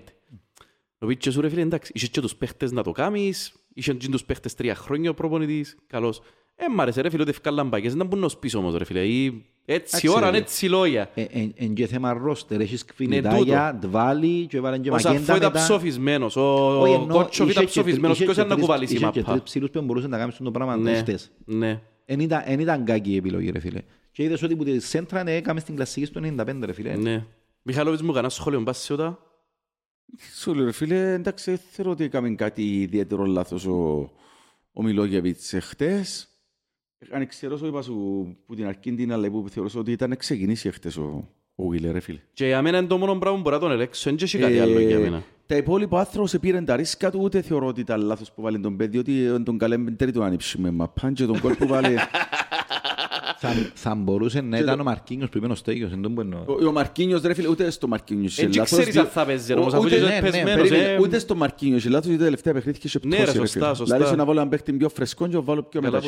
Ο πίτσε σου ρε φίλε, εντάξει, είσαι και τους παίχτες να το κάνεις, είσαι και τους παίχτες 3 χρόνια ο προπονητής, καλός. Μ' άρεσε ρε φίλε, ότι ευκάλ λαμπακές, να μπουν ως πίσω όμως ρε φίλε, ή έτσι ώρα, έτσι λόγια. Εν και θέμα ρόστερ, έχεις κφινιτάγια, δβάλι και έβαλαν και μαγέντα μετά. Ο Σαφώ ήταν ψοφισμένος, ο Κότσοφ ήταν ψοφισμένος, ποιος ήταν να κουβαλήσει η μάπα. Είχε και τρεις ψηλούς που μπορούσαν να κάνεις το πράγμα νύχτες. Εν ήταν κακή επιλογή ρε φίλε. Και είδες ότι που τη σέντρα έκαμε στην κλασική στο 95 ρε φίλε. Μιχάλοβιτς μου κανένα σχόλιο μπας σιώτα. Σου λέω ρε φίλε, εντάξει, θεωρώ ότι έκαμε κάτι ιδιαίτερο λάθος ο Μιλόγεβιτς χτες. Αν ξέρω είπα σου που την αρκή την άλλη που θεωρώ ότι ήταν ξεκινήσει χτες ο Γουίλερ ρε φίλε. Και για μένα είναι το μόνο πράγμα που μπορώ να τον ελέξω, δεν έχει κάτι άλλο για μένα. Τα υπόλοιπα άνθρωπος επήραν τα ρίσκα του, ούτε θεωρώ ότι ήταν λάθος που βάλει τον παιδί, ότι τον καλέμε τρίτον ανήψουμε, μα πάντζε τον κόλ που βάλει... Θα μπορούσε να ήταν ο Μαρκίνιος που είπε ο Στέγιος. Ο Μαρκίνιος ρε φίλε, ούτε στο Μαρκίνιος. Έτσι ξέρεις αν θα παίζει όμως, αφού είσαι πεσμένος. Ούτε στο Μαρκίνιος, λάθος, γιατί τελευταία παιχνίδια σε πτώση. Ναι, σωστά, σωστά. Δηλαδή να βάλω έναν παίχτη πιο φρεσκόν και να βάλω πιο μετά.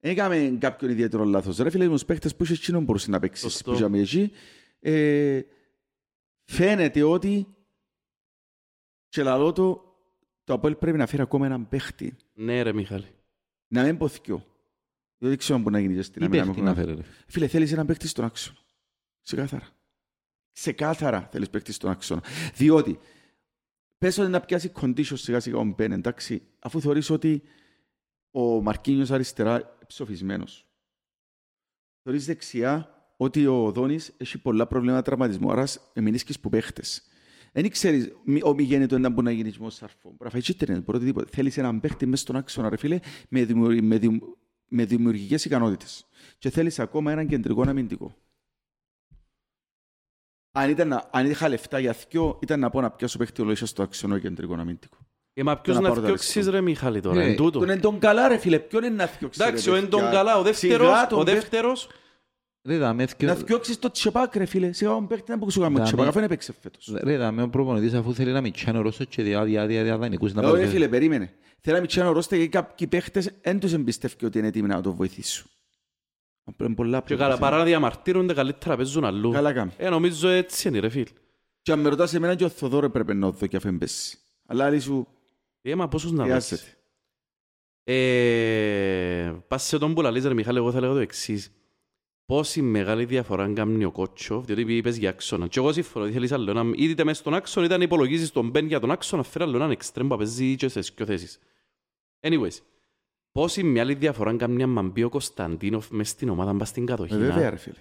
Έκαμε κάποιον ιδιαίτερο λάθος. Ρε φίλε, με τους παίχτες που είσαι εκείνον μπορούσε να παίξεις. Φαίνεται ότι και λαλό το ΑΠΟΕΛ πρέπει να φέρει ακόμα έναν παίχτη. Ναι, ρε Μιχάλη. Να μην ποθηκώ. Δεν ξέρω αν μπορεί να γίνει και στην αμυνά. Φίλε, θέλεις έναν παίκτη στον άξονα. Ξεκάθαρα. Ξεκάθαρα θέλεις παίκτη στον άξονα. Διότι, πες ότι να πιάσει conditions σιγά σιγά ο Μπέν, εντάξει, αφού θεωρείς ότι ο Μαρκίνιος αριστερά ψοφισμένος. Θεωρείς δεξιά ότι ο Δόνης έχει πολλά προβλήματα τραυματισμού, άρα μηνίσκεις που παίχτες. Δεν ξέρεις, μη γέννητο να μπορεί να γίνει ο Σαρφό. Θέλεις έναν παίκτη μέσα στον άξονα, ρε φίλε, με δημιουργικές ικανότητες. Και θέλεις ακόμα έναν κεντρικό αμυντικό. Αν είχα λεφτά για θκιο, ήταν να πω να πιάσω παίχτη ολόγησα στο αξιονό κεντρικό αμυντικό. Μα ποιος να θκιωξείς ρε Μιχάλη τώρα, εν τούτο. Τον εν τον καλά ρε φίλε, ποιον είναι να θκιωξείς ρε. Εντάξει, ο εν τον καλά, ο δεύτερος. Να θκιωξείς το τσεπάκ ρε φίλε, σιγά μου παίχτη να πω σου κάνουμε τσεπάκ, αφού είναι παίξε φέτος. Ρε δαμε ο προπονητής αφού θέλει να μητσιάνο Ρώσο και διαδανικούς να πάρει. Ρε φίλε, περίμενε. Θέλω να μην ξέρω ρώστε και κάποιοι παίχτες δεν τους εμπιστεύουν ότι είναι έτοιμοι να το βοηθήσουν. Και καλά, παρά να διαμαρτύρονται, καλύτερα παίζουν αλλού. Καλά κάνουν. Νομίζω έτσι είναι ρε φίλ. Και αν με ρωτάς εμένα και ο Θοδόρε πρέπει να δω και αφού εμπέσει. Αλλά άλλη σου... Μα πόσους να βάσεις. Πας σε τον που λαλείς ρε Μιχάλη, εγώ θα λέγω το εξής. πόση μεγάλη διαφορά κάνει ο Κότσοφ, διότι είπες για άξονα. Και εγώ συμφωνώ, θέλεις άλλο έναν. Ήδητε μέσα στον άξονα, ήταν υπολογίζεις τον Μπεν για τον άξονα, φέρε άλλο έναν εξτρέμ που παίζει και σε δυο θέσεις. Anyways, πόση μεγάλη διαφορά κάνει αν μπει ο Κωνσταντίνοφ μες στην ομάδα μπας στην κατοχή. Βέβαια ρε φίλε.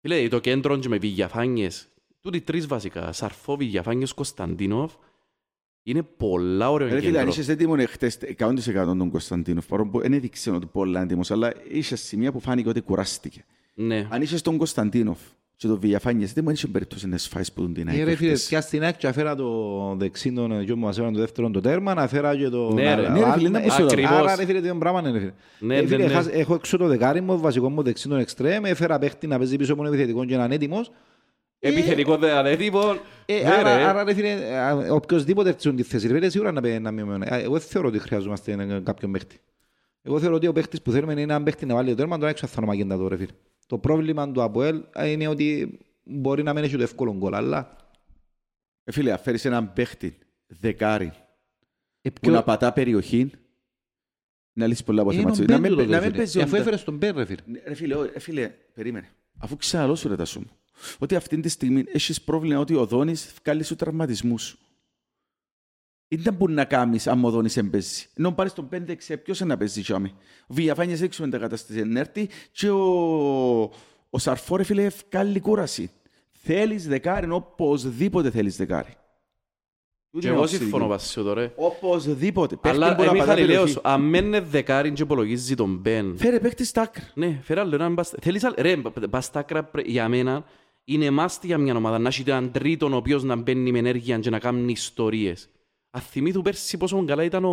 Φίλε, το κέντρο με Βηγιαφάνιες, τούτοι τρεις βασικά, Σαρφό, Βηγιαφάνιες, Κωνσταντίνοφ, είναι πολλά ωραίο κέντρο. Φίλε, αν είσαι έτοιμον χτες 100% τον Κωνσταντίνοφ, παρόλο που δεν έδειξε ότι πολλά έτοιμος, αλλά είσαι σημεία που φάνηκε ότι κουράστηκε. Ναι. Αν είσαι στον Κωνσταντίνοφ και τον Βηγιαφάνιες, δεν μου έδειξε περίπτωση να σφάσεις που τον την ΑΕΚ. Ρε φίλε, πια στην ΑΕΚ και αφέρα το δεξί τον γιο μου, αφέρα το δεύτερο το τέρμα, αφέρα και το... Ναι ρε φίλε, δεν πούσε το. Άρα ρε φίλε, τι πράγμα είναι ρε φίλε. Έχω έξω το δεκάρι μου, βασικό μου δεξί τον εξτρέμ, έφερα παίχτη να παίζει πίσω μόνο επιθετικό και έναν έτοιμος. Επιθετικό δεν αδέτυπο. Άρα ρε φίλε, οποιοςδήποτε έρθουν τη θέση, ρε φίλε, σίγουρα να μειωμένει. Εγώ θεωρώ ότι χρειάζομαστε κάποιον παίχτη. Εγώ θεωρώ ότι ο παίχτης που θέλουμε είναι έναν παίχτη να βάλει το τέρμα, τον έξω θα νομαγέντα το ρε φίλε. Το πρόβλημα του ΑΠΟΕΛ είναι ότι μπορεί να μην έχει το εύκολο γκολ, αλλά... Φίλε, αφαίρεις έναν παίχτη δεκάρι που να πατά περιοχή, να λύσεις πολλά από θέματα. Να μην παίζει αφού έφερες τον Μπεν, ρε φίλε. Ρε φίλε, περίμενε. Αφού ξαναλώ σου ρε τα σου μου, ότι αυτή τη στιγμή έχεις πρόβλημα ότι ο Δόνης βγάλει σου τραυματισμούς. Δεν μπορεί να κάνεις αν ο Δόνης δεν παίζει. Ενώ πάρεις τον 5-6, ποιος να παίζει τσιάμι. Ο Βηγιαφάνιες έξω με τα κατάσταση ενέρτη και ο Σαρφόρ, φίλε, βγάλει κούραση. Θέλεις δεκάρι, ενώ οπωσδήποτε θέλεις δεκάρι. Και εγώ συμφωνώ βασίσου τώρα. Οπωσδήποτε. Αλλά εμείς θα λέω σου, αμένε δεκάρι και υπολογίζει τον Μπεν. Φέρε παίχτη στα άκρα. Ναι, φέρε άλλο έναν πας στα άκρα για μένα. Είναι μάστη για μια ομάδα να έχει έναν τρίτον ο οποίος να μπαίνει με ενέργεια και να κάνει ιστορίες. Αθυμήθου πέρσι πόσο καλά ήταν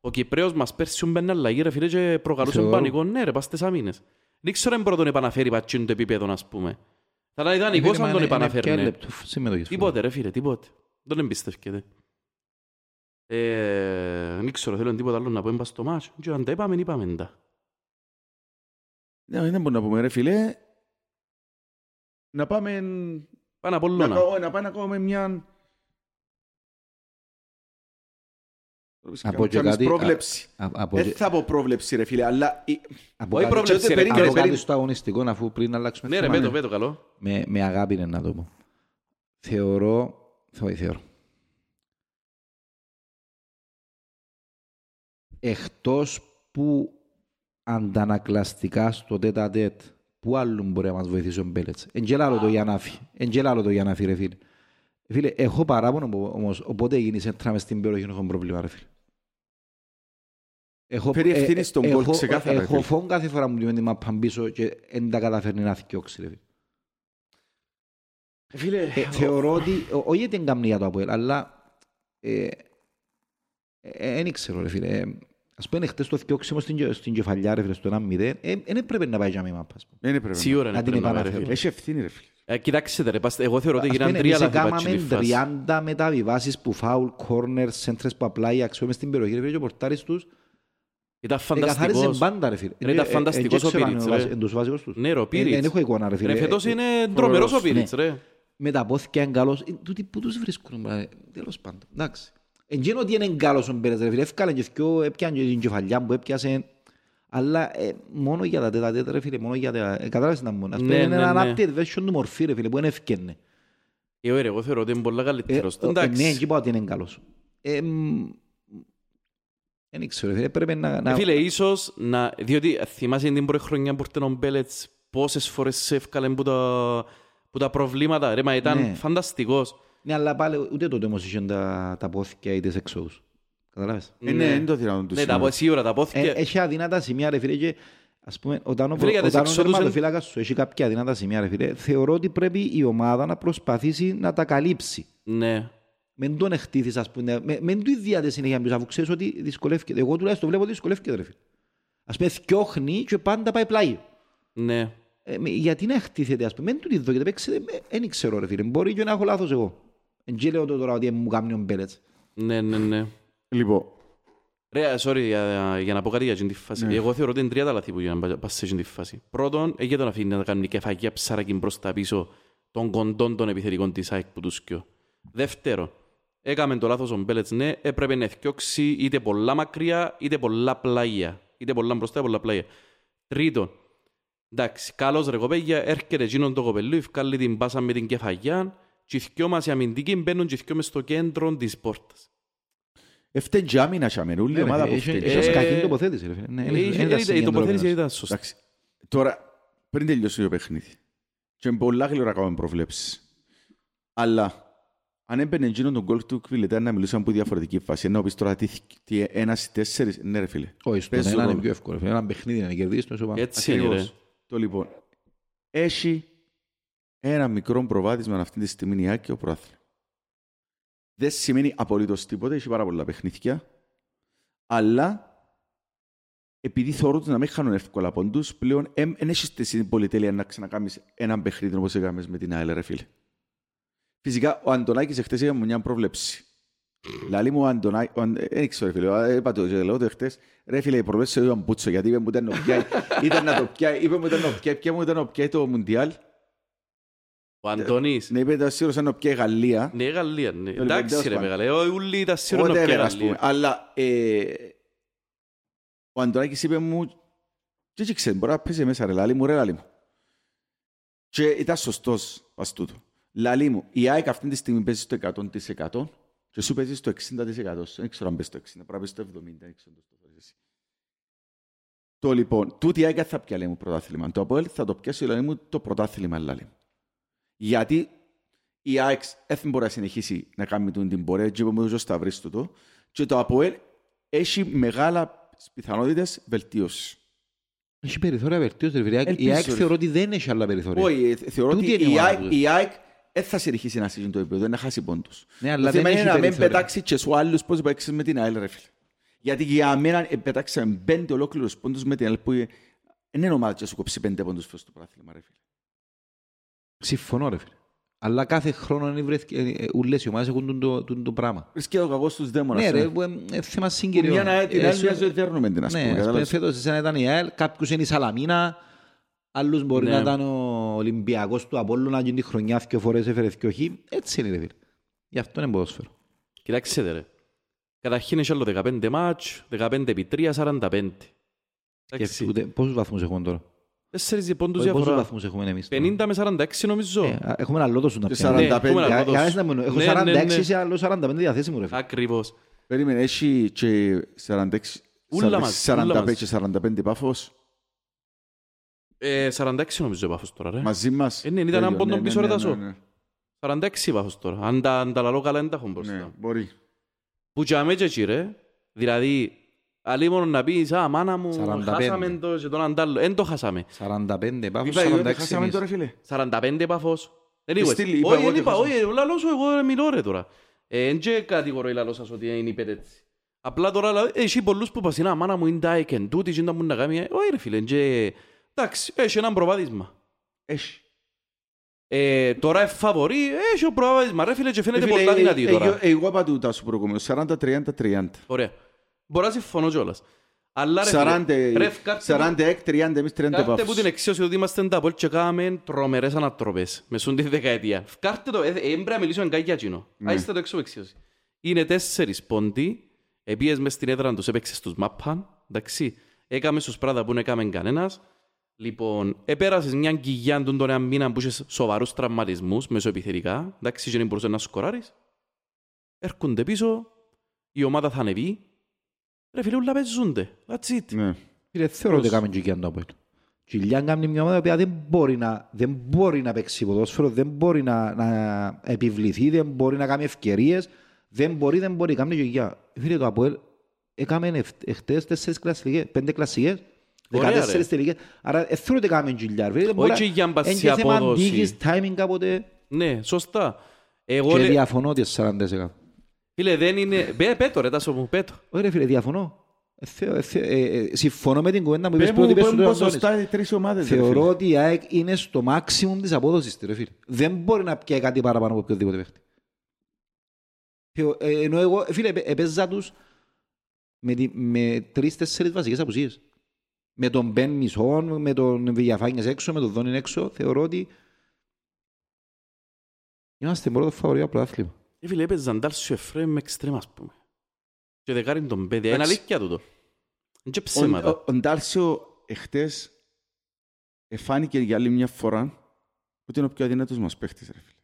ο Κυπρέος μας πέρσι μπαίνει αλλαγή ρε φίλε και προκαλούσε πανικό. Ναι ρε, πας τες αμήνες. Δεν ξέρω αν μπορώ τον επαναφέρει πατσίον το επίπεδο να πούμε. Θα ήταν ιδανικός αν τον επαναφέρνε. Τίποτε ρε φίλε, τίποτε. Δεν εμπιστεύκεται. Δεν ξέρω, θέλω τίποτα άλλο να πω έμπα στο μάτσο. Και αν τα είπαμε, είπαμε εντά. Δεν μπορούμε να πούμε ρε φίλε. Να πάμε... Να πάμε ακόμα μια... Δεν θα πω πρόβλεψη ρε φίλε, αλλά... Όχι πρόβλεψη ρε. Από κάτι στο αγωνιστικό, αφού πριν αλλάξουμε... Ναι ρε, πέτω καλό. Με αγάπη είναι να το πω. Θεωρώ. Εκτός που αντανακλαστικά στο τέτα-τέτ, που άλλον μπορεί να μας βοηθήσει ο Μπέλετς. Εγγελάρω το Γιαννάφη. Εγγελάρω το Γιαννάφη ρε φίλε. Φίλε, έχω παράπονο όμως, οπότε γίνεις έντρα μες στην περιοχή, έχω πρόβλημα ρε φίλε. Περιευθύνεις τον κόλ ξεκάθαρα. Έχω φόβο κάθε φορά μου λιμένει να παμπίσω και δεν τα καταφέρνει να θυκιώξει ρε φίλε. Φίλε, θεωρώ ότι, όχι γιατί είναι καμνία το ΑΠΟΕΛ, αλλά δεν ξέρω ρε φίλε, ας πούμε χτες το θυκιόξιμο στην κεφαλιά ρε φίλε, στο 1-0, δεν πρέπει να πάει για μήμα. Σίγουρα να πρέπει να πάει ρε φίλε. Έχει ευθύνη ρε φίλε. Κοιτάξτε ρε, εγώ θεωρώ ότι γίναν 3 λάθη. Εμείς έκαναμε 30 μεταβιβάσεις που φάουλ, κόρνερ, σέντρες που απλά αξιόμαστε στην περιοχή ρε φίλε και ο πορτάρις τους. Ήταν φανταστικός. Ήταν φανταστικός ο Πίριτς ρε. Εν τους βάσικους τους. Ναι ρε ο Πίριτς. Φέτος είναι ντρομερός ο Πίριτς ρε. Μεταπόθηκε αν καλός, τούτοι που τους βρίσκουν, τέλος πάντων, εντάξει. Εγγένω ότι είναι καλός ο Μπέρας, ρε φίλε, έφκαλαν και δυο, έπιαν και την κεφαλιά που έπιασε, αλλά μόνο για τα τέτα, ρε φίλε, μόνο για τα... Κατάλαβες να μπουν, είναι ένα update version του μορφή, ρε φίλε, που δεν έφκαινε. Εγώ θεωρώ ότι είναι πολλά καλύτερος, εντάξει. Ναι, εκεί πάω ότι είναι καλός. Δεν ξέρω, ρε φίλε, Φίλε, ίσως, διότι θυμάσαι την πρώτη χρονιά που ήρθε ο Μπέλετς, πόσες φορές έφκαλαν που τα προβλήματα, ρε, μα ήταν φανταστικός. Ναι, αλλά πάλι ούτε τότε όμως είχαν τα πόθηκια ή τις εξόδους. Καταλάβες. Ναι, δεν το θυράνουν τους σημεία. Ναι, σίγουρα τα πόθηκια. Έχει αδυνάτα σημεία, ρε φίλε, και ας πούμε, όταν ο τερματοφύλακας σου έχει κάποια αδυνάτα σημεία, ρε φίλε, θεωρώ ότι πρέπει η ομάδα να προσπαθήσει να τα καλύψει. Ναι. Μην τον εκτίθεις, ας πούμε, μην του ιδιάτες συνέχεια μπεις, αφού ξέρεις ότι δυσκολεύκεται. Εγώ τουλάχιστον βλέπω ότι δυσκολεύκεται, ρε φίλε. Ας πούμε, θκιώχνει και πάντα πάει πλάγι. Ναι. Γιατί να χτίθεται, ας πούμε, δεν το παίξετε, δεν ξέρω ρε φίλε, μπορεί και να έχω λάθος εγώ. Εν και λέω τώρα ότι μου κάνει ο Μπέλετς. Ναι. Λοιπόν. Ρε, sorry, για να πω κάτι για την φάση. Εγώ θεωρώ ότι είναι τρία τα λάθη που γίνανε πας σε την φάση. Πρώτον, έγινε τον αφήνει να κάνει κεφαγιά ψάρακιν προς τα πίσω των κοντών των επιθετικών της ΑΕΚ που τους σκιώ. Δεύτερον, έκαμε το λάθος ο Μπέλετς, ναι, έπρεπε να θκιώξει είτε πολλά μακριά, είτε πολλά πλάγια. Τρίτον, Εντάξει, καλώς ρε κοπέγια, έρχεται εκείνον το κοπελού, ευκάλλει την πάσα με την κεφαγιά και οι δυο μας οι αμυντικοί μπαίνουν και οι δυο μες στο κέντρο της πόρτας. Έφτεν και άμυνα και αμερούλη, η ομάδα που φταίνει. Είχες κακή τοποθέτηση ρε φίλε. Η τοποθέτηση ήταν σωστή. Τώρα, πριν τελειώσει το παιχνίδι, και με πολλά γλυκά κάνουμε προβλέψεις. Αλλά, αν έμπαινε εκείνον τον κόλ του Κβιλετά να μιλούσαν από διαφορετική φάση, να πεις τώρα τι ένας τέσσερις, ναι ρε φίλε. Όχι, στον έναν είναι πιο εύκολο, έναν παιχνίδι να κερδίσεις, το λοιπόν, έχει ένα μικρό προβάδισμα αυτή τη στιγμή η ΑΕΚ και ο πρόθλημα. Δεν σημαίνει απολύτως τίποτα, έχει πάρα πολλά παιχνίδια, αλλά επειδή θεωρούν να μην χάνουν εύκολα πόντους, πλέον δεν έχεις την πολυτέλεια να ξανακάμεις έναν παιχνίδι όπως έκαμες με την ΑΕΛ, ρε φίλε. Φυσικά, ο Αντωνάκης εχθές είχε μια πρόβλεψη. Λαλή μου, δεν ξέρω, φίλε, είπα το γελαιότερο χτες, ρε φίλε, η προβλέψη ήταν πούτσο, γιατί είπε μου ήταν να το πιάει, είπε μου ήταν να πιάει, ποιά μου ήταν να πιάει το Μουντιάλ. Ο Αντώνης. Ναι, είπε ήταν σίγουρος να πιάει η Γαλλία. Ναι, η Γαλλία, ναι. Εντάξει ρε μεγάλε, όλοι ήταν σίγουρος να πιάει η Γαλλία. Αλλά ο Αντωνάκης είπε μου, και ξέρει, μπορεί να πέσει μέσα ρε, λαλή μου, ρε λαλή μου. Και ήταν σωστός ας τούτο. Λαλή μου, η ΑΕΚ αυτή τη στιγμή παίζει στο 100%. Και σου παίζεις το 60%. Δεν ξέρω αν πες το 60%, πρέπει να πες το 70%. Το λοιπόν, τούτη ΑΕΚ θα πια λέει μου πρωτάθλημα. Το ΑΠΟΕΛ θα το πιάσει λέει μου το πρωτάθλημα. Λέει. Γιατί η ΑΕΚ δεν μπορεί να συνεχίσει να κάνει την πορεία και είπαμε το σταυρί του το. Και το ΑΠΟΕΛ έχει μεγάλα πιθανότητες βελτίωσης. Έχει περιθώρια βελτίωσης. Η ΑΕΚ θεωρώ ότι δεν έχει άλλα περιθώρια. Όχι, θεωρώ ότι η ΑΕΚ δεν θα συνεχίσει να συζητήσει το επίπεδο, να χάσει πόντους. Ναι, το θέμα είναι να μην πετάξει και σου άλλους πώς παίξεις με την ΑΕΛ, ρε φίλε. Γιατί για μένα πετάξαμε 5 ολόκληρους πόντους με την ΑΕΛ που είναι ομάδα και σου κόψει 5 πόντους προς το πράθλημα, ρε φίλε. Συμφωνώ, ρε φίλε. Αλλά κάθε χρόνο ουλές οι ομάδες έχουν το πράγμα. Βρίσκει το κακό στους δαίμονας. Ναι ρε, θέμα συγκυριών. Φέτος ήταν η ΑΕΛ, κάποιους είναι η Σαλαμίνα. Άλλους μπορεί να ήταν ο Ολυμπιακός του Απόλλωνα και την χρονιά δύο φορές έφερε δύο χι. Έτσι είναι ρε φίλε. Γι' αυτό είναι ποδόσφαιρο. Κοιτάξτε ρε. Καταρχήν έχει άλλο 15 μάτς, 15 επί 3, 45. Πόσους βαθμούς έχουμε τώρα? 4 πόντους διαφορά. Πόσους βαθμούς έχουμε εμείς? 50 με 46 νομίζω. Έχουμε ένα λότο σου να πιάνε. Έχω 46 σε άλλο 45 διαθέσιμο ρε φίλε. Ακριβώς. Περίμενε, έχει και 45 πάφος. 46 νομίζω πάθος τώρα, ρε. Μαζί μας. Ναι, ήταν έναν πόντον πίσω, ρε Τάσο. 46 πάθος τώρα. Αν τα λαλώ καλά, δεν τα έχουν μπροστά. Ναι, μπορεί. Που και αμέτια εκεί, ρε. Δηλαδή, αλλή μόνο να πεις, α, μάνα μου, χάσαμε το και τον αντάλλο. Εν το χάσαμε. 45 πάθος, 46 χάσαμε τώρα, φίλε. 45 πάθος. Δεν είπα, όχι, λαλώ σου, εγώ μιλώ, ρε, τώρα. Εν και κατηγορώ η λαλώ σας ότι είναι υπέτετσι. Απλά τώρα, εσύ πολλούς που πας, είναι, μάνα μου, είναι τα εκεν τούτη, είναι τα μου να κάνει. Όχι, ρε, φίλε, εντάξει, έχει έναν προβάδισμα. Έχει. Τώρα εφαβορεί, έχει ο προβάδισμα. Ρε φίλε, και φαίνεται πολλά δυνατή τώρα. Εγώ είπα τα σου προηγούμενο, 40-30-30. Ωραία. Μπορώ να συμφωνώ κιόλας. 46-30, εμείς 30 πάφους. Κάρτε που την εξίωση ότι είμαστε τα πόλη και κάναμε τρομερές ανατροπές. Μεσούν τη δεκαετία. Κάρτε το, πρέπει να μιλήσουμε κάτι για εκείνο. Άιστε το έξω εξίωση. Είναι 4 πόντι, επίες μες στην έδρα να τους έπαιξες τους μάπαν. Εντάξει, έκαμε στους πράγματα που δεν έκαμε κανένας. Λοιπόν, επέρασες μια κοιλιά τον ένα μήνα που είχες σοβαρούς τραυματισμούς μεσοεπιθετικά, εντάξει, και δεν μπορούσες να σκοράρεις. Έρχονται πίσω, η ομάδα θα ανεβεί. Ρε φίλε, ούλα παίζονται. That's it. Ναι. Φίλε, θεωρώ ότι έκαμε κοιλιά το Απόελ. Κοιλιά κάνει μια ομάδα που δεν μπορεί να παίξει ποδόσφαιρο, δεν μπορεί να επιβληθεί, δεν μπορεί να κάνει ευκαιρίες, δεν μπορεί. Κάμε κοιλιά. Φίλε, το Απόελ έκαμε χτες 5 κλασσικές. 14 τελικές, άρα εθρούνται κάμεν κοιλιάρ. Όχι για μπασί απόδοση. Είναι και θέμα timing κάποτε. Ναι, σωστά. Και διαφωνώ τις 40%. Φίλε, δεν είναι... Πέτω ρε, Τάσο μου, πέτω. Ωραία φίλε, διαφωνώ. Συμφωνώ με την κουβέντα μου. Θεωρώ ότι η ΑΕΚ είναι στο μάξιμουμ της απόδοσης. Δεν μπορεί να πιάει κάτι παραπάνω από οποιοδήποτε παίχτη. Ενώ εγώ, φίλε, έπαιζα τους με 3-4 βασικές απουσίες. Με τον Μπεν Μισόν, με τον Βηγιαφάνιας έξω, με τον Δόνιν έξω, θεωρώ ότι είμαστε πρώτο φαβορείο από το άθλημα. Φίλε, έπαιζαν Τάλσιο Εφραίμ με εξτρέμ, ας πούμε. Και δεκάριν τον παιδί, είναι αλήθεια τούτο. Είναι και ψέματα. Ο Τάλσιο εχτες Εφάνηκε για άλλη μια φορά ότι είναι ο πιο αδυνατός μας παίχτης, ρε φίλε.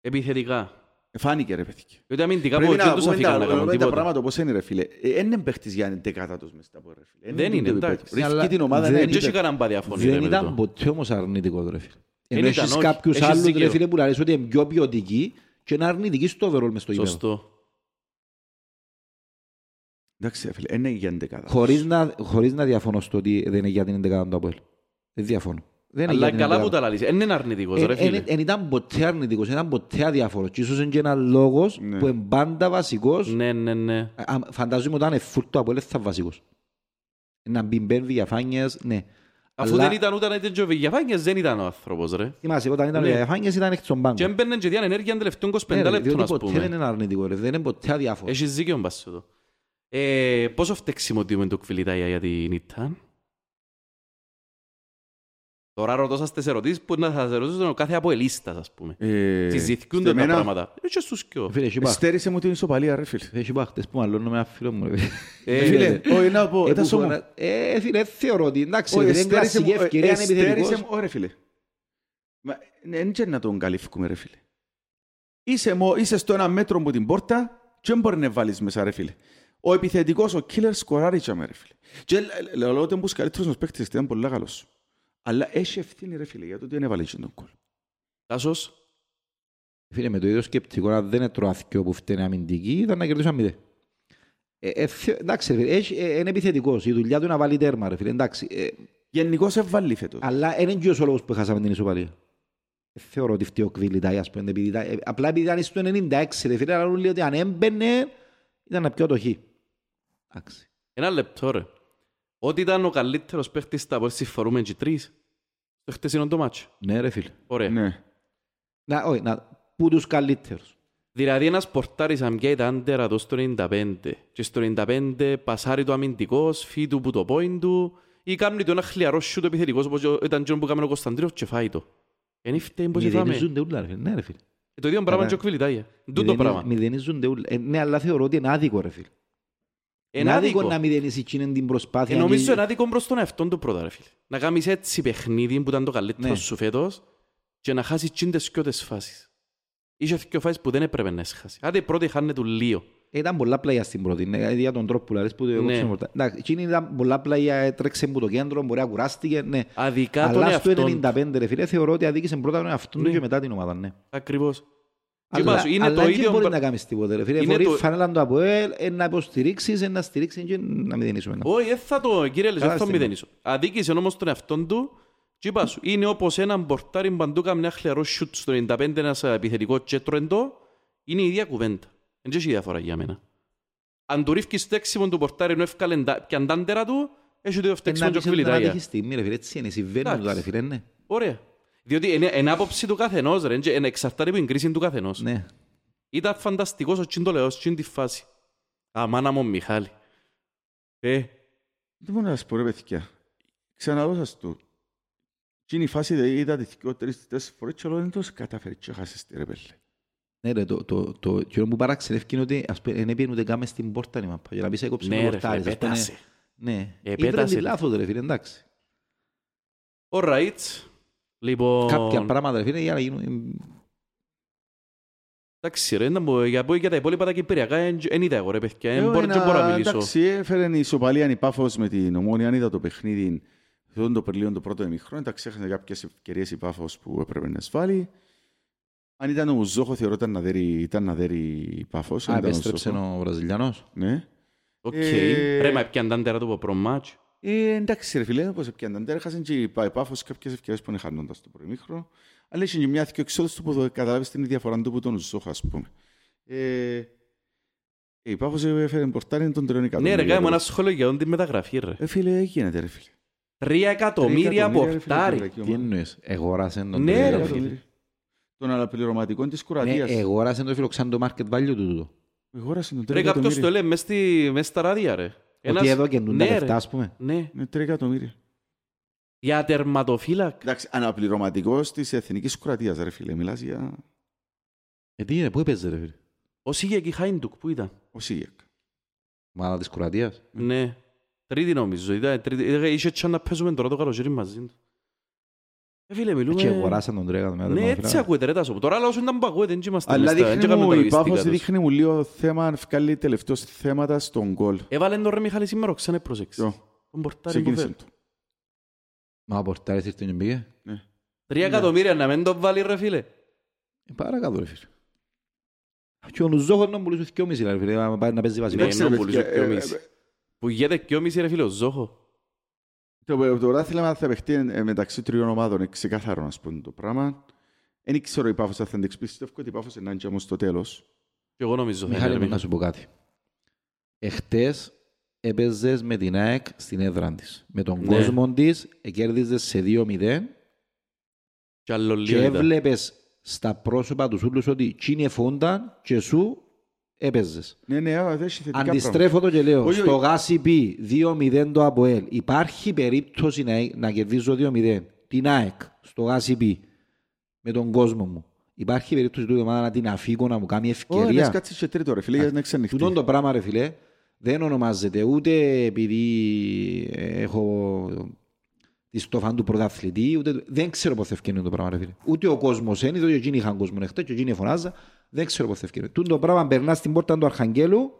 Επιθετικά. Εφάνηκε, ρε παιδική. Διότι αμυντικά που δεν τους αφήκαν να κάνουν τίποτα. Τα πράγματα όπως είναι, ρε φίλε. Εν είναι παίχτης για την δεκατάτος μες τα πω, ρε φίλε. Δεν είναι, εντάξει. Ρισκεί την ομάδα, δεν είναι. Δεν ήταν ποτέ όμως αρνητικό, ρε φίλε. Ενώ έχεις κάποιους άλλους, ρε φίλε, που λες ότι είναι πιο ποιοτικοί και είναι αρνητικοί στο overall μες στο γήπεδο. Εντάξει, φίλε, είναι για την δεκατάτος. Χωρίς να διαφωνώ στο ότι δεν είναι για την δεκατάτος του ΑΠΟΕΛ. Δεν διαφωνώ. Αλλά καλά που τα λαλείς. Εν είναι αρνητικός, ρε φίλε. Εν ήταν ποτέ αρνητικός, ήταν ποτέ αδιάφορος. Και ίσως είναι και ένας λόγος που είναι πάντα βασικός. Ναι. Φαντάζομαι ότι αν είναι φουλ το ΑΠΟΕΛ θα βασικός. Να μπιμπέμβει διαφάνειες, ναι. Αφού δεν ήταν ούτε αν ήταν διαφάνειες, δεν ήταν ο άνθρωπος, ρε. Θυμάσαι, όταν ήταν διαφάνειες ήταν έξω στον πάγκο. Και έμπαιρνε και διάν ενέργεια τελευταίων 25 λεπτών, ας πούμε. Δεν είναι αρνητικό, ρε. Δεν είναι ποτέ αδιάφορο. Έχεις δίκιο μπας εδώ. Πόσο φταίξιμο δίνουμε το Κβιλιτάγια για την ΙΤΑ. Τώρα ρωτώ σας τις ερωτήσεις που να σας ρωτήσω κάθε αποελίστας, ας πούμε. Συζητιούνται τα πράγματα. Έτσι στους κοιό. Στέρισε μου την ισοπαλία, ρε φίλε. Έχει πάχτες που μαλώνω με ένα φίλο μου. Φίλε, όχι να πω, ήταν σώμα. Φίλε, θεωρώ ότι εντάξει, δεν κλασική ευκαιρία, είναι επιθετικός. Στέρισε μου, ρε φίλε. Δεν είναι να τον καλύφουμε, ρε φίλε. Είσαι στο ένα μέτρο από την πόρτα και δεν μπορεί να βάλεις μέσα, ρε φίλε. Ο επιθετικός, ο killer, σκοράρει και αμέ, ρε. Αλλά έχει ευθύνη, ρε φίλε, γιατί δεν έβαλε τον κόλ. Τάσος. Φίλε, με το ίδιο σκεπτικό, αν δεν έτρωα αθκιό που φταίνε αμυντική, ήταν να κερδίσω αμυδέ. Εντάξει, ρε φίλε, είναι επιθετικός. Η δουλειά του να βάλει τέρμα, ρε φίλε, εντάξει. Γενικώς έβαλει φέτος. Αλλά είναι και ο λόγος που χάσαμε την ισοπαλία. Θεωρώ ότι φταίει ο Κβιλιτάγια, ας πούμε. Απλά επειδή ήταν στο 96, ρε φίλε, αλλά λέει ότι αν έμπαινε, ήταν να πιω το χ. Ένα λεπτό, ρε. Ότι ήταν ο καλύτερος παίχτης στα πόλη συμφορούμε και τρεις, το χτεσινό το μάτσο. Ναι, ρε φίλε. Ωραία. Ναι. Πού τους καλύτερους. Δηλαδή ένας πορτάρις αμυγιά ήταν τερατός στο 95 και στο 95 πασάρει το αμυντικός, φύτου που το πόιν του ή κάνουν το ένα χλιαρό σιούτο επιθετικός όπως ήταν και που κάνουν ο Κωνσταντρίνος και φάει το. Εν φταίει πως είδαμε. Μηδενίζονται ούλα, ρε φίλε. Ναι, ρε φίλε. Το ίδιο πράγμα και ο Κβιλιτάγια. Μηδενίζονται ούλα. Ναι, αλλά θεωρώ ότι είναι άδικο, ρε φίλε. Είναι άδικο να μηδενείς εκείνη την προσπάθεια. Νομίζω είναι άδικο προς τον εαυτόν του πρώτα, ρε φίλε. Να κάνεις έτσι παιχνίδι που ήταν το καλύτερο σου φέτος και να χάσεις τσίντες και ότες φάσεις. Είχε και φάσεις που δεν έπρεπε να χάσεις. Άντε πρώτη χάνε του λίγο. Ήταν πολλά πλάγια στην πρώτη, για τον τρόπο που λαρές που το έκοψε. Εκείνη ήταν πολλά πλάγια, τρέξε που το κέντρο, μπορεί να κουράστηκε. Αδικά τον εαυτόν. Αλλά στο 95, ρε φίλε, θεωρώ ότι αδίκησε πρώτα τον εαυτόν του και μετά την ομάδα, ναι. Ακριβώς. Αλλά δεν μπορεί να κάνεις τίποτα, ρε φίλε. Φορεί φανέλα το ΑΠΟΕΛ, να υποστηρίξεις, να στηρίξεις και να μηδενίσουμε. Όχι, θα το, κύριε Λες, θα μηδενίσω. Αδίκησε όμως τον εαυτόν του και είπα σου, είναι όπως έναν πορτάρι παντού κάνει ένα χλιαρό σιούτ στο 95, ένας επιθετικό τσέτροντο, είναι η ίδια κουβέντα. Δεν έχει διαφορά για μένα. Αν του ρίφκεις στέξιμον του πορτάρι ενώ έφκαλε και αντάντερα του, έχει το φτέξιμον και οφειλιτάγια. Ωραία. Διότι είναι άποψη του καθενός, ρε, είναι εξαρτάται από την κρίση του καθενός. Ναι. Ήταν φανταστικός ο Τσιντολεός, Τσιν τη φάση. Αμάνα μου, Μιχάλη. Δεν μπορώ να σας πω, ρε παιδιά. Ξαναδώ σας το. Τσιν η φάση ήταν τρεις-τέσσερις φορές και όλο δεν το καταφέρει και χάσεστε, ρε πέλε. Ναι ρε, το κύριο που παραξενεύκει είναι ότι δεν πήγαινε ούτε κάμε στην πόρτα, νήμα. Για να πεις έκοψε με πόρτάρι. Ναι, ρε, λοιπόν... Κάποια πράγματα φίλε, για να γίνουν. Εντάξει ρε, για τα υπόλοιπα τα Κυπριακά εν είδα εγώ ρε παιδιά, εν μπορώ να μιλήσω. Εντάξει, έφερε η ισοπαλία η Πάφος με την Ομόνοια, αν είδα το παιχνίδι το περλίον το πρώτο ημιχρόνιο, εντάξει έχανε κάποιες ευκαιρίες η Πάφος που έπρεπε να σβάλει. Αν ήταν ο Ζόχο θεωρώ ήταν να δέρει η Πάφος. Α, επέστρεψε ο Βραζιλιανός. Ναι. Οκ, ρε μα έπιαν τάντερα του προ μάτσο. Εντάξει ρε φίλε, όπως έπιανταν τέρα, χάσαν και η Πάφος κάποιες ευκαιρίες που είναι χάνοντας το προημίχρο, αλλά είχε και μια και ο εξόδος του που καταλάβεις την διαφορά του που τον Ζόχα, ας πούμε. Η Πάφος έφερε πορτάρι των 3 εκατομμύρια. Ναι ρε, κάμε ένα σχόλιο για την μεταγραφή ρε. Φίλε, γίνεται ρε φίλε. 3 εκατομμύρια πορτάρι. Τι εννοείς, εγώρασαν τον 3 εκατομμύρια. Των αναπληρωματικών της κουρατίας. Ναι, εγώρασαν το φίλο, ξαν το market value του. Ρε κάποιος το λέει μες στα ράδια ρε. Ότι εδώ καινούν τα λεφτά, ας πούμε. Ναι. Με 3 εκατομμύρια. Για τερματοφύλακ. Εντάξει, αναπληρωματικός της Εθνικής Κροατίας, ρε φίλε. Μιλάς για... Τι είναι, πού έπαιζε, ρε φίλε. Ο Σίγεκ ή Χάιντουκ, πού ήταν. Ο Σίγεκ. Μάνα της Κροατίας. Ναι. Τρίτη νομίζω. Είχε έτσι να παίζουμε τώρα το καλοκαίρι μαζί του. Φίλε, μιλούμε... Και αγοράσαν τον Τρέγαν με άτομα. Ναι, έτσι ακούετε ρε Τάσο. Τώρα αλλά όσο ήταν παγούε, δεν είμαστε μιστά. Αλλά η Πάφος δείχνει μου λίγο θέμα, αν βγάλει τελευταίως θέματα στον γκολ. Έβαλε τον ρε Μιχάλη σήμερα, ξανά προσέξει. Τον πορτάρι που φέρει. Μα πορτάρι θες τον εμπήγε. 3 εκατομμύρια να μην τον βάλει ρε φίλε. Παρακάτω ρε φίλε. Και ο Ζόχος να πουλήσει 2,5 ρε φίλε, να παίζει βασικά. Το ράθλημα θα παιχτεί μεταξύ τριών ομάδων, είναι ξεκάθαρο να σπούν το πράγμα. Δεν ξέρω η Πάφος θα την εξπιστεύω, ότι η Πάφος είναι και όμως στο τέλος. Και εγώ νομίζω. Μιχάλη, να σου πω κάτι. Εχτες έπαιζες με την ΑΕΚ στην έδρα της. Με τον κόσμο της, κέρδιζες σε 2-0 και έβλεπες στα πρόσωπα τους όλους ότι τσίνε φούνταν και σου έπαιζες. Αντιστρέφω το και λέω, στο Γάσι Πι 2-0 το ΑΠΟΕΛ. Υπάρχει περίπτωση να κερδίζω 2-0 την ΑΕΚ στο Γάσι Πι με τον κόσμο μου. Υπάρχει περίπτωση του ομάδα να την αφήγω να μου κάνει ευκαιρία. Λες κάτσε σε τρίτο ρε φίλε, για να ξενυχτεί. Τούτον το πράγμα ρε φίλε δεν ονομάζεται ούτε επειδή έχω τη στόφαν του πρωταθλητή, δεν ξέρω πότε ευκαινούν το πράγμα ρε φίλε. Ούτε ο κόσμος ένιδε, ούτε εκείνοι είχαν κόσμο νεχτέ και εκείνοι φωνάζα. Δεν ξέρω πότε ευκαιρία. Τούν το πράγμα περνάς στην πόρτα του Αρχαγγέλου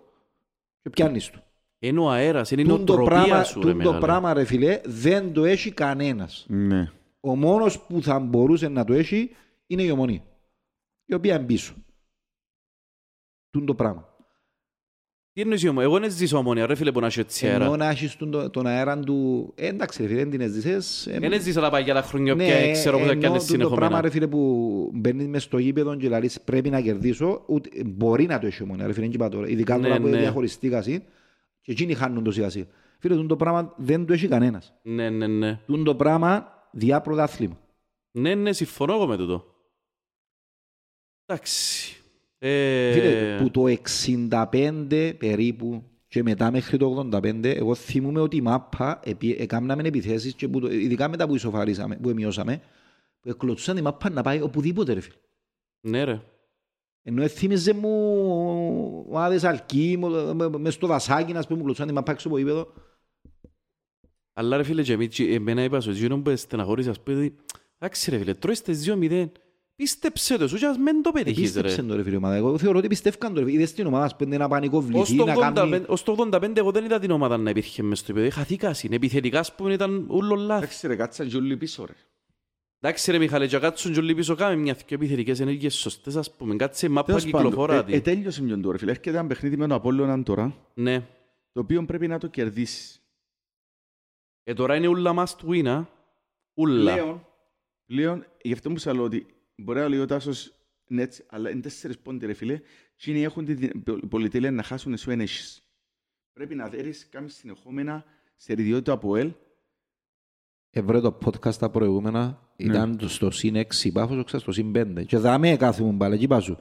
και πιάνεις του. Είναι ο αέρας, είναι η νοοτροπία σου. Τούν το πράγμα ρε φιλέ δεν το έχει κανένας. Ναι. Ο μόνος που θα μπορούσε να το έχει είναι η Ομονία. Η οποία είναι πίσω. Τούν το πράγμα. Τι είναι η Ομονία, εγώ δεν ζήσω Ομονία ρε φίλε που να έχει έτσι αέρα. Ενώ να έχεις τον αέρα του, εντάξει ρε φίλε δεν την ζήσεις. Δεν ζήσεις αλλά πάει για τα χρόνια και ξέρω που θα κάνεις συνεχόμενα. Ενώ το πράγμα ρε φίλε που μπαίνεις μες στο γήπεδο και λαλείς πρέπει να κερδίσω, μπορεί να το έχει Ομονία ρε φίλε, ειδικά τώρα που διαχωριστεί κασί και εκείνοι χάνουν το σιγασί. Φίλε, το πράγμα δεν το έχει κανένας. Ναι. Το πράγμα διά πρωτάθλημα. Ναι, συμφωνώ εγώ με τούτο. Εντάξει. Φίλε, που το 65 περίπου και μετά μέχρι το 85 εγώ θυμούμαι ότι η μάπα έκαναμε επιθέσεις και που ειδικά μετά που ισοφαρίσαμε, που εμειώσαμε που εκλωτσούσαν η μάπα να πάει οπουδήποτε ρε φίλε. Ναι ρε. Ενώ θύμιζε μου ο Άδες Αλκή μες στο Βασάκι να σπούμε κλωτσούσαν η μάπα έξω από ύπεδο. Αλλά ρε φίλε και εμένα είπα στο γύρω που στεναχωρήσα σπίτι. Εντάξει ρε φίλε, τρώστε 2-0. Πίστεψε το, σου και ας μεν το πετυχείς ρε. Πίστεψε το ρε φίλε ομάδα, εγώ θεωρώ ότι πιστεύκαν το ρε. Είδες την ομάδα, σπέντε να πανικοβληθεί, να κάνει... Ως το 85 εγώ δεν είδα την ομάδα να υπήρχε μες στο επίπεδο, χαθήκας είναι, επιθετικά σπούν ήταν ούλο λάθος. Εντάξει ρε, κάτσαν γιούλοι πίσω ρε. Εντάξει ρε Μιχάλη, και κάτσουν γιούλοι πίσω, κάμε μια και επιθετικές ενέργειες σωστές ας πούμε, κάτσε μάπα κυκλοφοράτη. Ετέλειωσε μιον τώρα, φίλε, έρχεται ένα παιχνίδι με τον Απόλλωνα τώρα, το οποίο πρέπει να το κερδίσεις. Τώρα είναι ούλα must win, ούλα. Πλέον, γι' αυτό που σας λέω ότι μπορεί να λέει ο Τάσος νέτς, αλλά είναι 4 πόντοι ρε φίλε και είναι, έχουν την πολυτέλεια να χάσουν εσύ ενέχεις. Πρέπει να δέρεις κάνεις συνεχόμενα σε ριδιότητα από ελ. Βρε το podcast τα προηγούμενα ήταν στο συν 6 Πάφος, στο συν 5 και δάμε κάθομαι πάλι εκεί πάσου.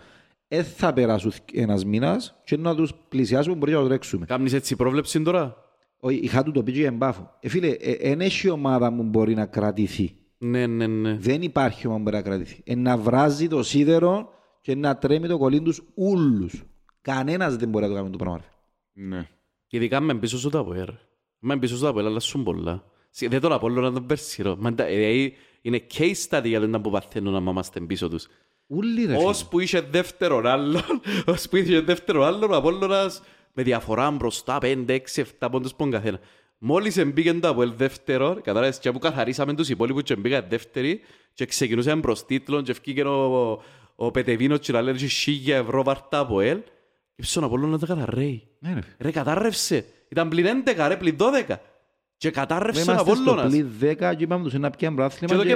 Θα περάσουν ένας μήνας και να τους πλησιάσουμε μπορεί να το τρέξουμε. Κάμνεις έτσι πρόβλεψη τώρα. Όχι, είχα του το πήγε για Πάφο. Φίλε, ενέχει ομάδα μου μπορεί να κρατηθεί. Ναι. Δεν υπάρχει όμως να κρατηθεί. Να βράζει το σίδερο και να τρέμει το κολλήν τους ούλους. Κανένας δεν μπορεί να το κάνει το πράγμα. Ναι. Ειδικά με πίσω στο ταβέρ. Με πίσω στο ταβέρ, αλλά σου πολλά. Δεν τον απολύω να τον περσίρω. Είναι case study για τον που παθαίνουν να είμαστε πίσω τους. Ούλοι ρε. Ώσπου είχε δεύτερον άλλον, ο Απόλλωνας με διαφορά μπροστά 5, 6, 7 πόντους πον καθένα. Μόλις εμπήκαν το ΑΠΟΕΛ δεύτερο, κατάλαβες, και που καθαρίσαμε τους υπόλοιπους και εμπήκαν δεύτεροι και ξεκινούσαν προς τίτλων και ευκήκαν ο Πετεβίνος και να λένε και 1,000 ευρώ βάρτα ΑΠΟΕΛ. Ήψε ο Απόλλωνας να τα καταρρέει. Ρε κατάρρευσε. Ήταν πλην 11 ρε, πλην 12. Και κατάρρευσε ο Απόλλωνας. Είμαστε στο πλην 10 και είπαμε τους ένα πια πράθλημα και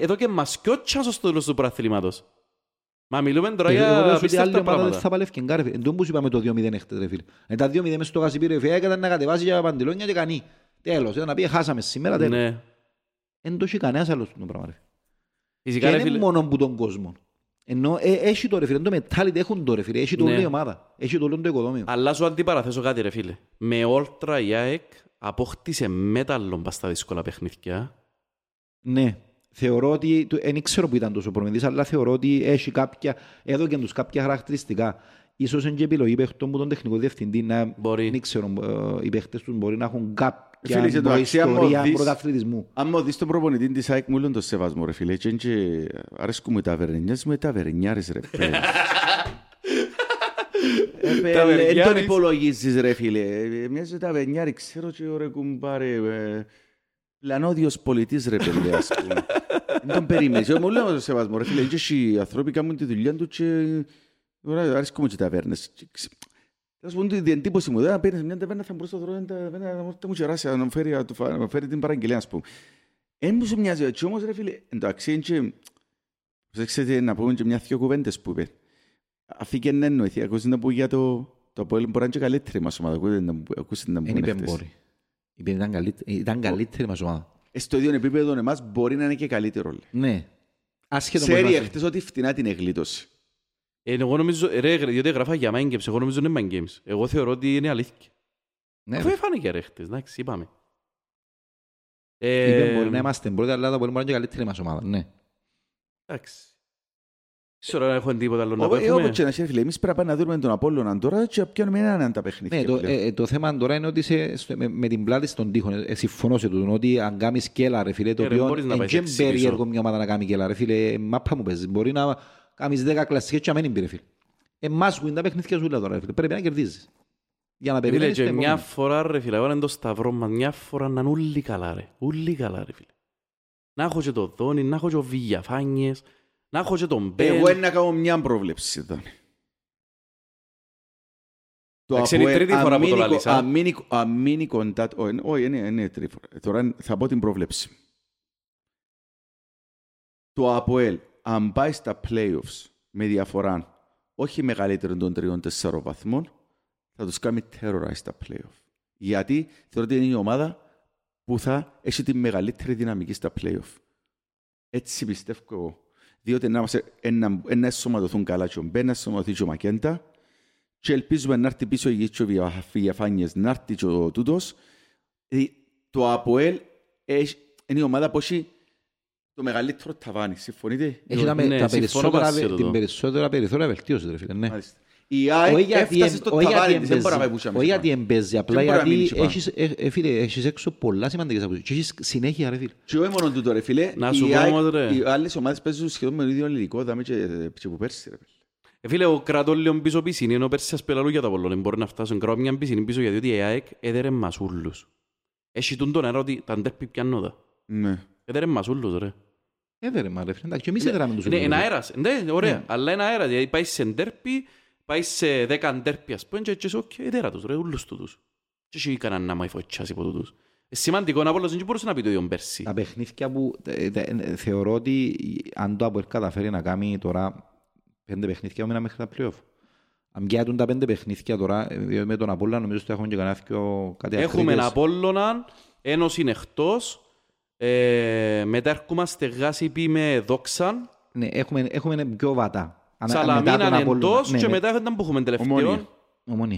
εδώ και μας κι ο τσάνσος στο τέλος του πράθληματος. Μα μιλούμε τώρα για απίστευτα πράγματα. Θα παλεύκεν κάρφε. Εντός που είπαμε το 2-0 έχετε ρε φίλε. Τα 2-0 μες στο Γασιπί ρε φίλε έκαταν να κατεβάσει για παντελόνια και κανεί. Τέλος, ήταν να πει χάσαμε σήμερα τέλος. Εντός και κανένας άλλος το πράγμα ρε φίλε. Και είναι μόνο που τον κόσμο. Ενώ έχει το ρε φίλε, το μετάλλητ έχουν το ρε φίλε, έχει το όλη η ομάδα. Έχει το όλο το οικοδόμιο. Αλλά σου αντιπαραθέσω κάτι ρε φίλε. Με όλτρα η ΑΕΚ απόκτησε μέταλλον πας στα δύσκολα παιχνίδια. Ναι. Θεωρώ ότι, δεν ξέρω που ήταν τόσο προμηθής, αλλά θεωρώ ότι έχει κάποια, έδωκεν τους κάποια χαρακτηριστικά. Ίσως είναι και επιλογή παίχτων που τον τεχνικό διευθυντή να, δεν ξέρω, οι παίχτες τους μπορεί να έχουν κάποια ιστορία πρωταθλητισμού. Αν δεις τον προπονητή της ΑΕΚ, μου έλεγαν το σεβασμό, ρε φίλε. Έτσι και αρέσκουμε τα βερνιάς με τα βερνιάρες, ρε φίλε. Δεν τον υπολογίζεις, ρε φίλε. Μιας και τα βερνιάρη, ξέρω και ωραία κουμπάρε. Πλανόδιος πολιτής, ρε παιδί, ας πούμε. Δεν τον περίμενες. Μου λέω το σεβασμό, ρε φίλε. Και οι άνθρωποι κάνουν τη δουλειά του και αρέσκουμε και ταβέρνες. Θα σου πω ότι η εντύπωση μου, δεν παίρνεις μια ταβέρνα, θα μπορούσα να δω να μου κεράσει, να μου φέρει την παραγγελία, ας πούμε. Εν μου σου μοιάζει, έτσι όμως, ρε φίλε, εντάξει, είναι και να πούμε και μια-δυο κουβέντες που είπε. Αυτή και εννοηθεί, ακούσεις να πω για το ΑΠΟΕΛ, μπορεί να είναι και καλύτερη μας ομάδα, ακούσεις να πούμε αυτές. Ήταν καλύτερη μας ομάδα. Στο ίδιο επίπεδο εμάς μπορεί να είναι και καλύτερο. Ναι. Ξέρει εχθές ότι φτηνά την εγκλήτωση. Εγώ νομίζω, ρε, διότι γράφα για mind games, εγώ νομίζω είναι mind games. Εγώ θεωρώ ότι είναι αλήθεια. Ναι. Αφού φάνηκε ρε χτες, εντάξει, είπαμε. Μπορεί να είμαστε πρώτη Ελλάδα, μπορεί να είναι και καλύτερη μας ομάδα, ναι. Εντάξει. Ξέρω να έχω τίποτα άλλο να πούμε. Όπως και να σχέδιε, εμείς πρέπει να δούμε τον Απόλλωνα τώρα και πιάνουμε έναν τα παιχνίδια. Ναι, το θέμα τώρα είναι ότι με την πλάτη στον τοίχο, συμφωνώ σε τούτο, ότι αν κάνεις κέλα ρε φίλε, το οποίο δεν περίεργο μια ομάδα να κάνει κέλα ρε φίλε, μάπα μου παίζει, μπορεί να κάνεις 10 κλασσικές και να μην πήρε φίλε. Εμάς γουίντα παιχνίδια ζούλα τώρα ρε φίλε, πρέπει να κερδίζεις. Για να περιμένεις το επόμενο. Μια φορά ρε φίλε, εγώ είναι το σταυρό μας, μια φορά να είναι ούλοι καλά ρε, ούλοι καλά ρε φίλε. Να έχω και το Δόνι, να έχω και ο Βηγιαφάνιες. Να έχω και τον Μπέλ. Εγώ να κάνω μια πρόβλεψη. Είναι τρίτη φορά που το λαλήσα. Αμήνει κοντά. Όχι, είναι τρίτη φορά. Τώρα θα πω την πρόβλεψη. Το ΑΠΟΕΛ, αν πάει στα playoffs με διαφορά όχι μεγαλύτερη των 3-4 βαθμών, θα τους κάνει terrorize στα playoffs. Γιατί θεωρώ ότι είναι η ομάδα που θα έχει τη μεγαλύτερη δυναμική στα playoffs. Έτσι πιστεύω εγώ. Διότι να εσωματωθούν καλά και ο Μπέ, να εσωματωθεί και ο Μακέντα και ελπίζουμε να έρθει πίσω η Διαφάνιες, να έρθει και ο τούτος. Το ΑΠΟΕΛ είναι η ομάδα που έχει το μεγαλύτερο ταβάνι, συμφωνείτε? Έχει την περισσότερα περιθώρια βελτίωση, ρε φίλε. Η ΑΕΚ έφτασε στο ταβάνι, δεν μπορεί να με πούσαμε. Όχι γιατί εμπέζει, απλά γιατί έχεις έξω πολλά σημαντικές απουσίες και έχεις συνέχεια ρε φίλε. Και όχι μόνο τούτο ρε φίλε, οι άλλες ομάδες παίζουν σχεδόν με το ίδιο ελληνικό δάμε και που πέρσι ρε φίλε. Φίλε, ο κρατώ λίγο πίσω πίσινη, ενώ πέρσι σας πελαλού για τα πολλών, δεν μπορεί να φτάσουν κρατώ μια πίσινη πίσω γιατί η ΑΕΚ έδερε μασούλους. Έχει τον αέρα ότι τα ντέρπι πιανότα. Έδερε μασούλους ρε. Έδερε μα ρε φίλε, εντάξει, εμείς έδεραμε τους ούλους. Πάει σε 10 αντέρπια, ας πούμε, και οκ, έδερα τους, ρε, ούλους τούτους. Και όχι κανέναν να μάει φωτσιάσει από τούτους. Σημαντικό, να πω, δεν μπορούσε να πει το ίδιο πέρσι. Τα παιχνίδια που θεωρώ ότι αν το ΑΠΟΕΛ καταφέρει να κάνει τώρα 5 παιχνίδια, μήνα μέχρι τα πλέοφ. Αν πιάτουν τα 5 παιχνίδια τώρα, με τον Απόλλωνα, νομίζω ότι έχουμε και κανένα κάτι αθλήτες. Έχουμε έναν Απόλλωνα, ένας είναι εκτός, μετά έρχομαστε Γάση Πι με Δόξαν. Ναι, έχουμε πιο βατά. Σαλαμίναν εντός και μετά ήταν που έχουμε τελευταίο.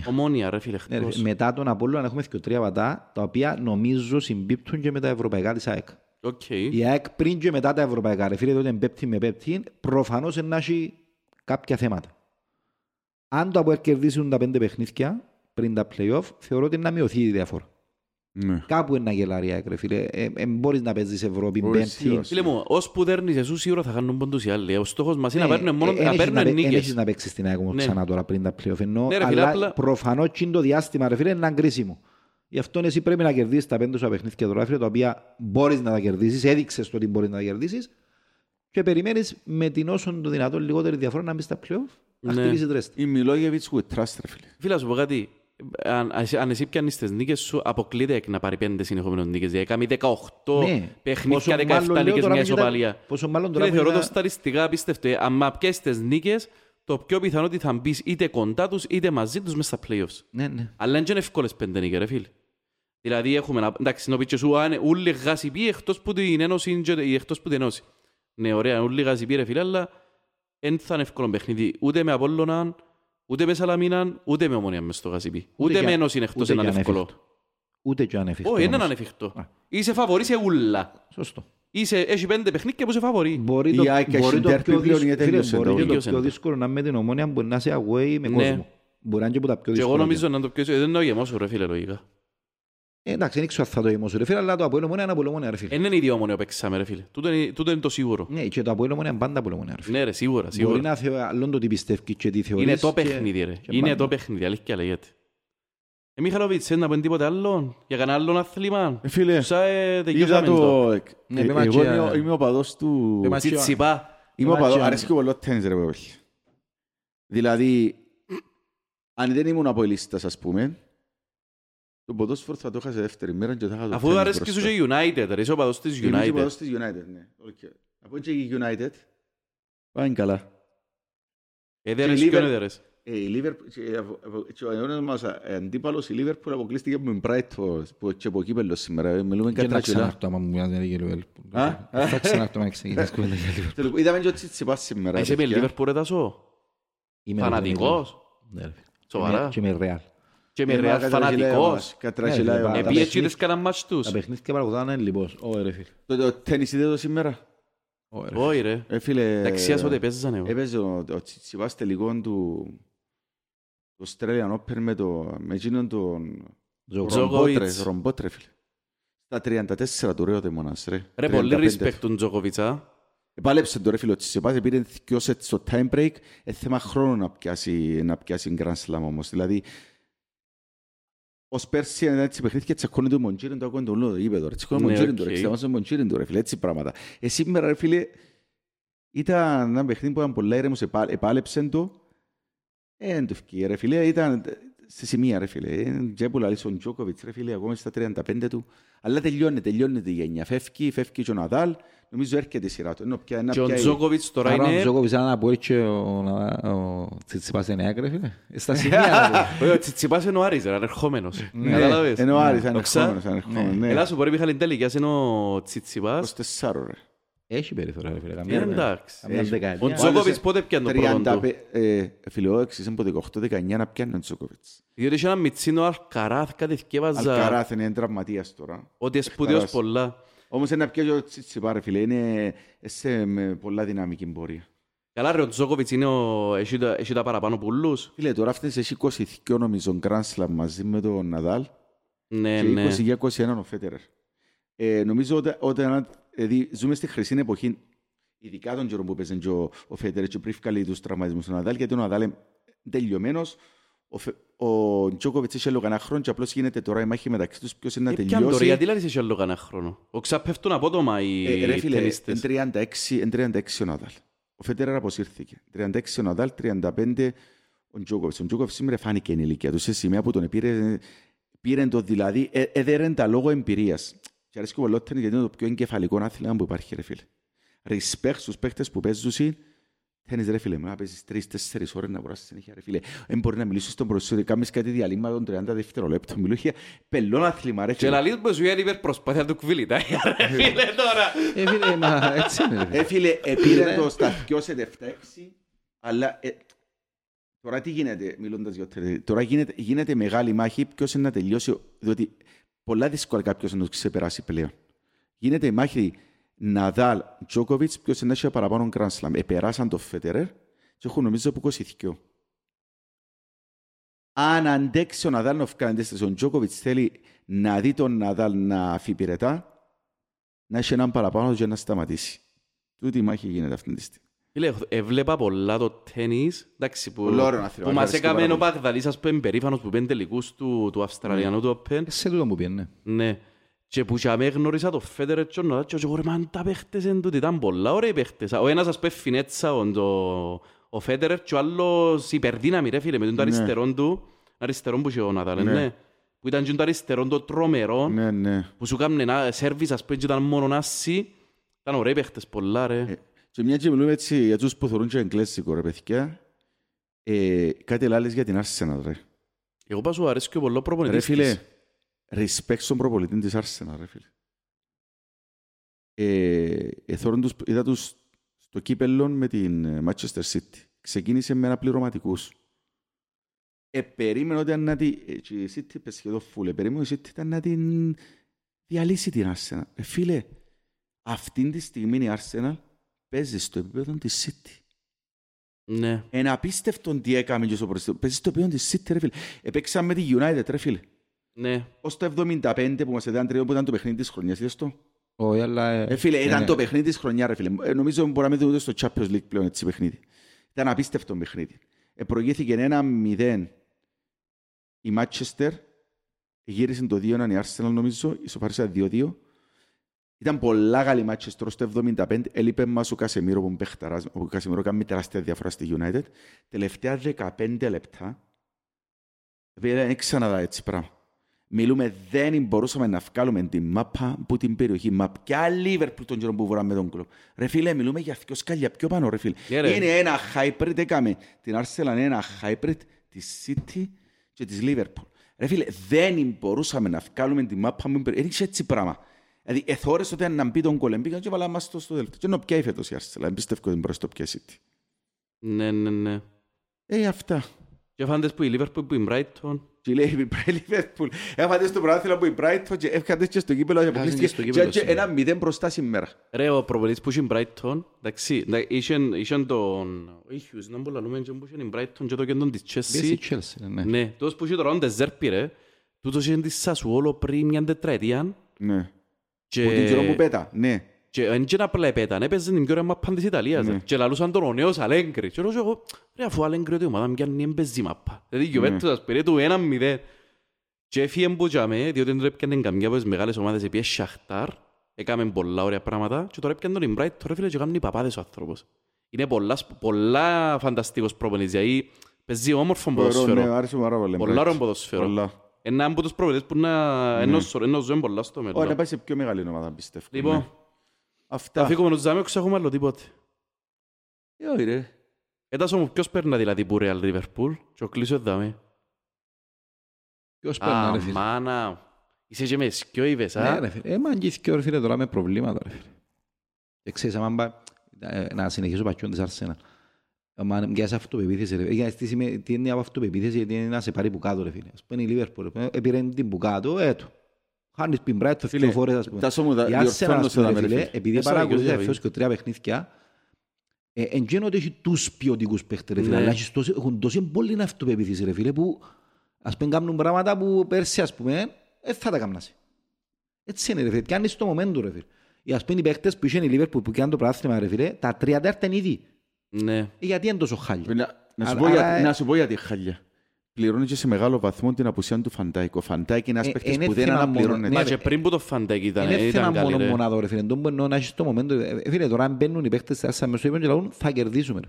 Ομόνια ρε φίλε. Μετά τον Απόλλωνα έχουμε και τρία βατά, τα οποία νομίζω συμπίπτουν και με τα ευρωπαϊκά της ΑΕΚ. Η ΑΕΚ πριν και μετά τα ευρωπαϊκά, ρε φίλε, τότε πέπτει με πέπτει, προφανώς να έχει κάποια θέματα. Αν το ΑΠΟΕΛ κερδίσουν τα 5 παιχνίδια πριν τα play-off, θεωρώ ότι να μειωθεί η διαφορά. Κάπου είναι να γελάρει, ρε φίλε. Μπορείς να παίζεις Ευρώπη, Μπέντη. Φίλε μου, ώσπου δέρνεις εσύ σίγουρα θα κάνουν πόντους οι άλλοι. Ο στόχος μας είναι να παίρνουν νίκες. Εν έχεις να παίξεις την ΑΕΚ ξανά τώρα πριν τα πλέον φαινό. Αλλά προφανώς και το διάστημα, ρε φίλε, είναι αγκρίσιμο. Γι' αυτό εσύ πρέπει να κερδίσεις τα 5 σου παιχνίδια τώρα, φίλε, τα οποία μπορείς να τα κερδίσεις, έδειξες το ότι μπορείς να τα κερδίσεις και περιμένεις με την όσο το δυνατόν λιγότερη διαφορά να μπεις στα πλέον. Αν εσύ πιάνεις τις νίκες σου, αποκλείται να πάρει 5 συνεχόμενες νίκες. Έκαμε 18 παιχνίδια, 17 νίκες μια ισοπαλία. Θεωρώ το στατιστικά απίστευτο. Αν πιάσεις τις νίκες, το πιο πιθανό ότι θα μπεις είτε κοντά τους είτε μαζί τους μέσα στα play-offs. Αλλά δεν είναι εύκολες 5 νίκες, ρε φίλε. Δηλαδή έχουμε, εντάξει, νοπίτσε σου, ούλοι Γάση Πι εκτός που την ένωση ή εκτός που την ενώσει. Ναι, ωραία, ούλοι Γάση Πι, ρε φίλε, αλλά δεν θα είναι εύκολο παιχνίδι. Ούτε με Απόλλωνα, ούτε με Σαλαμίναν, ούτε με Ομόνια μες στο Γασιπί. Ούτε με ενός είναι εκτός έναν εύκολο. Ούτε και ανεφιχτό. Όχι, έναν ανεφιχτό. Είσαι φαβορή σε ούλα. Σωστό. Έχει 5 παιχνίδια που σε φαβορεί. Μπορεί το πιο δύσκολο να με την Ομόνια μπορεί να είσαι away με κόσμο. Μπορεί να είναι και από τα πιο δύσκολα. Και εγώ νομίζω να είναι το πιο δύσκολο. Δεν είναι ο γεμός, ρε φίλε, λογικά. Εντάξει, δεν ξέρω θα το είμαι ρε φίλε, αλλά το ΑΠΟΕΛ μόνο είναι απολωμόνια ρε φίλε. Είναι ιδιόμονιο παίξαμε ρε φίλε, τούτο είναι το σίγουρο. Ναι, και το ΑΠΟΕΛ μόνο είναι πάντα απολωμόνια ρε φίλε. Ναι ρε, σίγουρα, σίγουρα. Μπορεί να θεωρούν το τι πιστεύει και τι θεωρείς. Είναι το παιχνίδι ρε, είναι το παιχνίδι, αλήθεια και αλλαγέται. Μιχαλοβίτς, δεν να πούν τίποτε άλλο, για κανένα άλλον αθλήμα. Φίλε, είδα το... Εγώ είμαι ο παδός του... Τσιτσιπά. Είμαι ο παδός, αρέσει και πολύ τένις ρε παιδί. Δηλαδή, αν δεν ήμουν αποελίστας ας πούμε, το ποδόσφαιρο θα το είχα σε δεύτερη μέρα και θα είχα το τένις μπροστά. Αφού αρέσει και σου και United, είσαι ο παδός της United. Είμαι και ο παδός της United, ναι. Από και η United, πάνε καλά. Η Λίβερπουλ αποκλείστηκε από την Brighton και από κύπελλο σήμερα. Μιλούμε για τα ξανάρτω άμα μου μιλάνε για Λίβερπουλ. Θα ξανάρτω άμα ξεκινάς κουβέντα για Λίβερπουλ. Είδαμε και ότι τσιπά σήμερα. Είσαι με Λίβερπουλ ρε Τάσο. Φανατικός. Σοβαρά. Και με Ρεάλ. Και με Ρεάλ φανατικός. Επειδή έτσι είδες κανένα μάτσο τους. Τα παιχνίδια παρακολουθάνε λοιπόν. Το τένις είδε το σήμερα. Όχι ρε. Ταξιάσονται παίζεσαν εγώ. Το Australian Open με εκείνον τον Ρομπότρε, φίλε. Στα 34 του ρε Μονάς, ρε. Ρε, πολύ respect τον Τζοκοβίτσα. Επάλεψε τον ρε φίλο Τσιτσιπάς, πήρε δυο σετ στο time break, θέμα χρόνου να πιάσει Grand Slam όμως. Δηλαδή, ως πέρσι έτσι παιχνήθηκε, τσακώνει τον Μοντζίριν, το ακούνε τον Λούδο, είπε τώρα. Τσακώνει τον Μοντζίριν του ρε φίλε, έτσι πράγματα. Σήμερα ρε φίλε, ήταν ένα παιχνίδι που ήταν πολλά ήρεμος, επάλεψε το. Εν το ευκεί ρε φίλε, ήταν σε σημεία ρε φίλε, Τζέπουλα λες ο Τζόκοβιτς ρε φίλε, ακόμα στα 35 του, αλλά τελειώνεται η γενιά, φεύγει και ο Ναδάλ, νομίζω έρχεται η σειρά του. Και ο Τζόκοβιτς τώρα είναι... Ο Τζόκοβιτς αν μπορεί και ο Τσιτσιπάς είναι ΑΕΚ ρε φίλε, στα σημεία ρε φίλε. Ο Τσιτσιπάς είναι ο Άρης ρε, ανερχόμενος. Ναι, είναι ο Άρης, ανερχόμενος, ανερχόμενος. Ελά σου μπορεί Μιχάλη Ντέλικιας, είναι ο Τσιτσιπάς. Έχει περιθωρά, ρε φίλε, καμία δεκαετία. Ο Τζόκοβιτς πότε πιάνε το πρώτο του. Φίλε, ο έξις είναι από 18-19 να πιάνε ο Τζόκοβιτς. Διότι είχε ένα μητσίνο Αλκαράθ, κάτι ευκέβαζα... Αλκαράθ είναι τραυματίας τώρα. Ότι εσπούδιος πολλά. Όμως είναι να πιάνε ο Τσιτσιπά, ρε φίλε, είναι σε πολλά δυναμική πορεία. Καλά ρε, ο Τζόκοβιτς έχει τα παραπάνω πουλούς. Φίλε, τώρα αυτές έχει 22 νομίζω Grand Slam μαζί με τον Ναδάλ. Ναι, ναι. Και 20-21 ο Φέτερερ. Νομίζω όταν ζούμε στη χρυσή εποχή, ειδικά τον καιρό που παίζαν και ο Φέντερ και πριν βγάλει τους τραυματισμούς στον Ναδάλ, γιατί ο Ναδάλ είναι τελειωμένος, ο Τζόκοβιτς είχε λόγω ένα χρόνο και απλώς γίνεται τώρα η μάχη μεταξύ τους ποιος είναι να τελειώσει. Ποιαν τώρα, γιατί λάδεις είχε λόγω ένα χρόνο. Ξαπέφτουν απότομα οι ταινίστες. Εν 36 ο Ναδάλ. Ο Φέντερ αποσύρθηκε. 36 ο Ναδάλ, 35 ο Τζόκοβιτς. Ο Τζόκοβιτς σήμερα φάνηκε η ηλικία του σε σημεία που τον πήρε το δηλαδή, έδερεν τα λόγω εμπειρίας. Και αρέσει και ο Βελότενης γιατί είναι το πιο εγκεφαλικό άθλημα που υπάρχει ρε φίλε. Respect στους παίχτες που παίζουν τένις ρε φίλε. Να παίζεις 3-4 ώρες να μπορείς συνέχεια ρε φίλε. Εν μπορεί να μιλήσεις στον προσφύριο, κάνεις κάτι διαλύμα των 30 δευτερολέπτων. Μιλούχε για πελόν άθλημα ρε φίλε. Και λαλείς πως είναι υπερπροσπάθεια του κουβίλητα ρε φίλε τώρα. Ρε φίλε, επήρε το σταθκιό σε 7-6, αλλά... Τώρα τι γίνεται μιλώντας για τώρα γίνεται μεγάλη μάχη ποιος είναι να τελειώσει, διότι πολλά δύσκολα κάποιος να τους ξεπεράσει πλέον. Γίνεται η μάχη Ναδάλ Τζόκοβιτς, ποιος είναι έχει παραπάνω Grand Slam. Επεράσαν το Φέτερερ και έχουν νομίζω που 22. Αν αντέξει ο Ναδάλ να φκάνει, ο Τζόκοβιτς θέλει να δει τον Ναδάλ να αφιπηρετά, να έχει έναν παραπάνω και να σταματήσει. Τούτη η μάχη γίνεται αυτή τη στιγμή. Έβλεπα πολλά το τένις που μας έκαμε ο Παγδαλής ας πούμε περήφανος που πέντε τελικούς του Αυστραλιανού του Open. Σε τούτο που πιένε. Ναι. Και που και με γνώρισα το Φέτερερ και ο Ρεμάν τα παίχτες εν τούτοι. Ήταν πολλά ωραία παίχτες. Ο ένας ας πούμε φινέτσα ο Φέτερερ και ο άλλος υπερδύναμη ρε φίλε με τον αριστερόν του. Αριστερόν που είχε ο Ναδάλ, ναι. Που ήταν και το αριστερόν το τρομερό που σου κάνουν ένα σέρβις ας πούμε και ήταν μόνο άσι. Ήταν ωραίοι παίχτες πολλά ρε. Και μια και μιλούμε έτσι για τους που θωρούν και εγκλέσσικο ρε παιδιά, κάτι λάλλες για την Άρσενα ρε. Εγώ πας σου αρέσει και πολλό προπονητής της. Ρε φίλε, respect στον προπονητή της Άρσενα ρε φίλε. Είδα τους στο κύπελλο με την Manchester City. Ξεκίνησε με ένα πληρωματικούς. Περίμενε ότι αν να τη... η City πες σχεδόν φούλε. Περίμενε ότι η City ήταν να την διαλύσει την Άρσενα. Φίλε, αυτήν τη στιγμή είναι η Άρσενα παίζει στο επίπεδο της City. Ναι. Ένα απίστευτον τι έκαμε και στο προσθέτω. Παίζει στο επίπεδο της City, ρε φίλε. Επέξαμε τη United, ρε φίλε. Ως το 75 που μας έδιναν τρίτο που ήταν το παιχνίδι της χρονιάς, είδες το? Όχι, αλλά... φίλε, ήταν το παιχνίδι της χρονιάς, ρε φίλε. Νομίζω μπορεί να μην δούμε στο Champions League πλέον έτσι παιχνίδι. Ήταν απίστευτο παιχνίδι. Προηγήθηκε 1-0 η Manchester, γύρισε το 2-1 η Arsenal νομίζω, ισοπάρισε 2-2. Ήταν πολλά καλή Manchester ως το 75, έλειπε μας ο Κασεμίρο που μπαιχταράζει, ο Κασεμίρο κάνει τεράστια διαφορά στη United. Τελευταία 15 λεπτά, δεν ξαναδά έτσι πράγμα. Μιλούμε, δεν μπορούσαμε να βγάλουμε την μάπα που την περιοχή. Μα ποια Λίβερπουλ τον καιρό που βουράμε τον κλοπ. Ρε φίλε, μιλούμε για δυο σκάλια πιο πάνω, ρε φίλε. Yeah, είναι ένα hybrid, έκαμε την Arsenal, ένα hybrid της City και της Liverpool. Ρε φίλε, δεν μπορούσαμε να βγάλουμε την μάπα που την περιοχή. Έριξε έτσι πράγμα. Δηλαδή, εθώρες ότι να μπει τον κολεμπή και βάλαμε μας στο τέλος. Και ενώ πια η φέτος η Arsenal, εμπιστεύκω την μπροστά πια City. Ναι. Αυτά. Και φάντες που η Liverpool, που η Brighton. Και λέει η Liverpool. Έφατε στο πράθυλο που η Brighton και έφτιαξε και στο κύπελο και αποκλείστηκε 1-0 μπροστά σήμερα. Ρε, ο προπονητής που είχε η Brighton, εντάξει, είχε τον... Ήχιους, να μπορώ να λέμε και που είχε η Brighton και το κέντρο της Chelsea. Ναι, τόσος που είχε τώρα τον Τεζέρπι, ρε. Τούτος είχε της Σασουόλο πριν μια τετραετία. Ναι. Που την καιρό που πέτα, ναι. Και δεν είναι απλά επέταν, έπαιζε την πιο ωραία μαππαν της Ιταλίας και λαλούσαν τον ο νέος Αλέγκρι. Και εγώ, ρε αφού Αλέγκρι ότι η ομάδα μου κάνει έμπαιζε μαππα. Δηλαδή και ο Πέτρος ας πήρε του 1-0. Και έφυγε μπουτσαμε, διότι τώρα έπιανε καμιά από τις μεγάλες ομάδες επί Σαχτάρ, έκαμε πολλά ωραία πράγματα και τώρα έπιανε τον Ιμπράιτ, τώρα έφυγε και κάνουν οι παπάδες ο άνθρωπος. Είναι πολλά φανταστικός προπονητής, δηλαδή παίζει όμορφο ποδοσφαιρό. Ένα από τους προπονητές που εννοώ πολλά στο μέλλον. Ωραία, πάει σε πιο μεγάλη ομάδα, πιστεύω. Λοιπόν, θα φύγουμε να τους δάμε, ξέχουμε άλλο τίποτε. Όχι ρε. Ετάσο μου, ποιος παίρνα δηλαδή που Real Liverpool και ο κλείσω δάμε. Ποιος παίρνα ρε φίλε. Αμάνα. Είσαι και με σκιόιβες, α. Ναι ρε φίλε. Μα και σκιό ρε φίλε τώρα με προβλήματα ρε φίλε. Και ξέρεις, αμάμπα, να συνεχίσω πατιόν της Αρσένα. Μα μοιάζει αυτοπεποίθηση ρε φίλε. Τι είναι από αυτοπεποίθηση, γιατί είναι να σε πάρει που κάτω ρε φίλε. Ας πούμε η Liverpool, επηρένει την που κάτω, έτω. Χάνεις την Brighton δύο φορές, ας πούμε. Η Arsenal, επειδή παρακολουθήσα εφόσον και τρία παιχνίδια, εν γένω ότι έχει τους ποιοτικούς παίχτες, αλλά έχουν τόσο πολύ αυτοπεποίθηση, ρε φίλε, που ας πούμε κάνουν πράγματα που πέρσι, ας πούμε, θα τα κάνεις. Έτσι είναι, ρε φίλε. Κάνεις το momentum, ρε φίλε. Οι ας πούμε οι παίχτες που είχαν οι Liverpool που κάνουν το πράθυμα, ρε φίλε, τα τρία τέρτα είναι ήδη. Γιατί είναι τόσο χάλια. Να σου πω γιατί χάλια. Πληρώνει και σε μεγάλο βαθμό την απουσία του Van Dijk. Ο Van Dijk είναι ένας παίκτης που δεν αναπληρώνεται. Μα και πριν που το Van Dijk ήταν καλή. Είναι θέμα μόνο μονάδο ρε φίλε. Τον μπορεί να έχεις το μομέντο. Φίλε, τώρα αν μπαίνουν οι παίκτες σαν μεσοϊπέν και λαούν θα κερδίσουμε.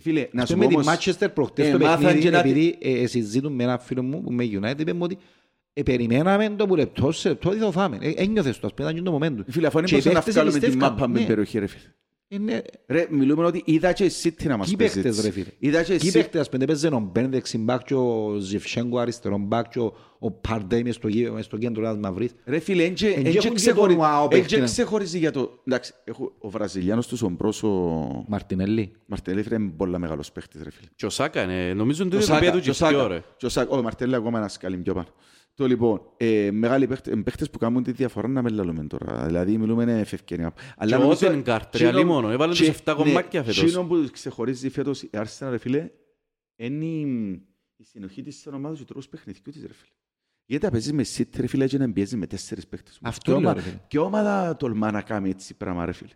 Φίλε, να σου πω όμως... με τη Manchester προχτές το παιχνίδι, επειδή συζήτουν με έναν φίλο μου με United, είπαμε ότι περιμέναμε το που λεπτό σε λεπτό θα φάμε. Ένιωθες το, ας πέρα είναι το μομέντο. Φίλε, αφού είναι ρε, μιλούμε ότι είδα και η City να μας παίζει. Κι παίχτες, ας πέντε παίζουν ο Μπέντε ξυμπάκ και ο Ζιφσέγκο αριστερόν μπάκ και ο Παρντέ μες στο κέντρο λάδος Μαυρίς. Ρε φίλε, εν ξεχωρίζει για το... Εντάξει, ο Βραζιλιάνος τους ομπρός ο... Μαρτινέλη. Μαρτινέλη είναι πολλά μεγάλος παίχτης ρε φίλε. Και ο Σάκα είναι, νομίζω ότι είναι το πέδο και ο Μαρτινέλη ακόμα ένας καλή πιο πάνω. Το λοιπόν, μεγάλοι παίχτες που κάνουν τη διαφορά να με λαλούμε τώρα. Δηλαδή μιλούμε ευκαιρία. Και όσο είναι καρτρεαλή μόνο, έβαλε τους 7 κομμάτια φέτος. Εκείνο που ξεχωρίζει φέτος η Arsenal ρε φίλε, είναι η συνοχή της σαν ομάδας και ο τρόπος παιχνιδιού της ρε φίλε. Γιατί παίζεις με City ρε φίλε και να πιέζεις με 4 παίχτες. Αυτό λέω ρε φίλε. Και ομάδα τολμά να κάνει έτσι πράγμα ρε φίλε.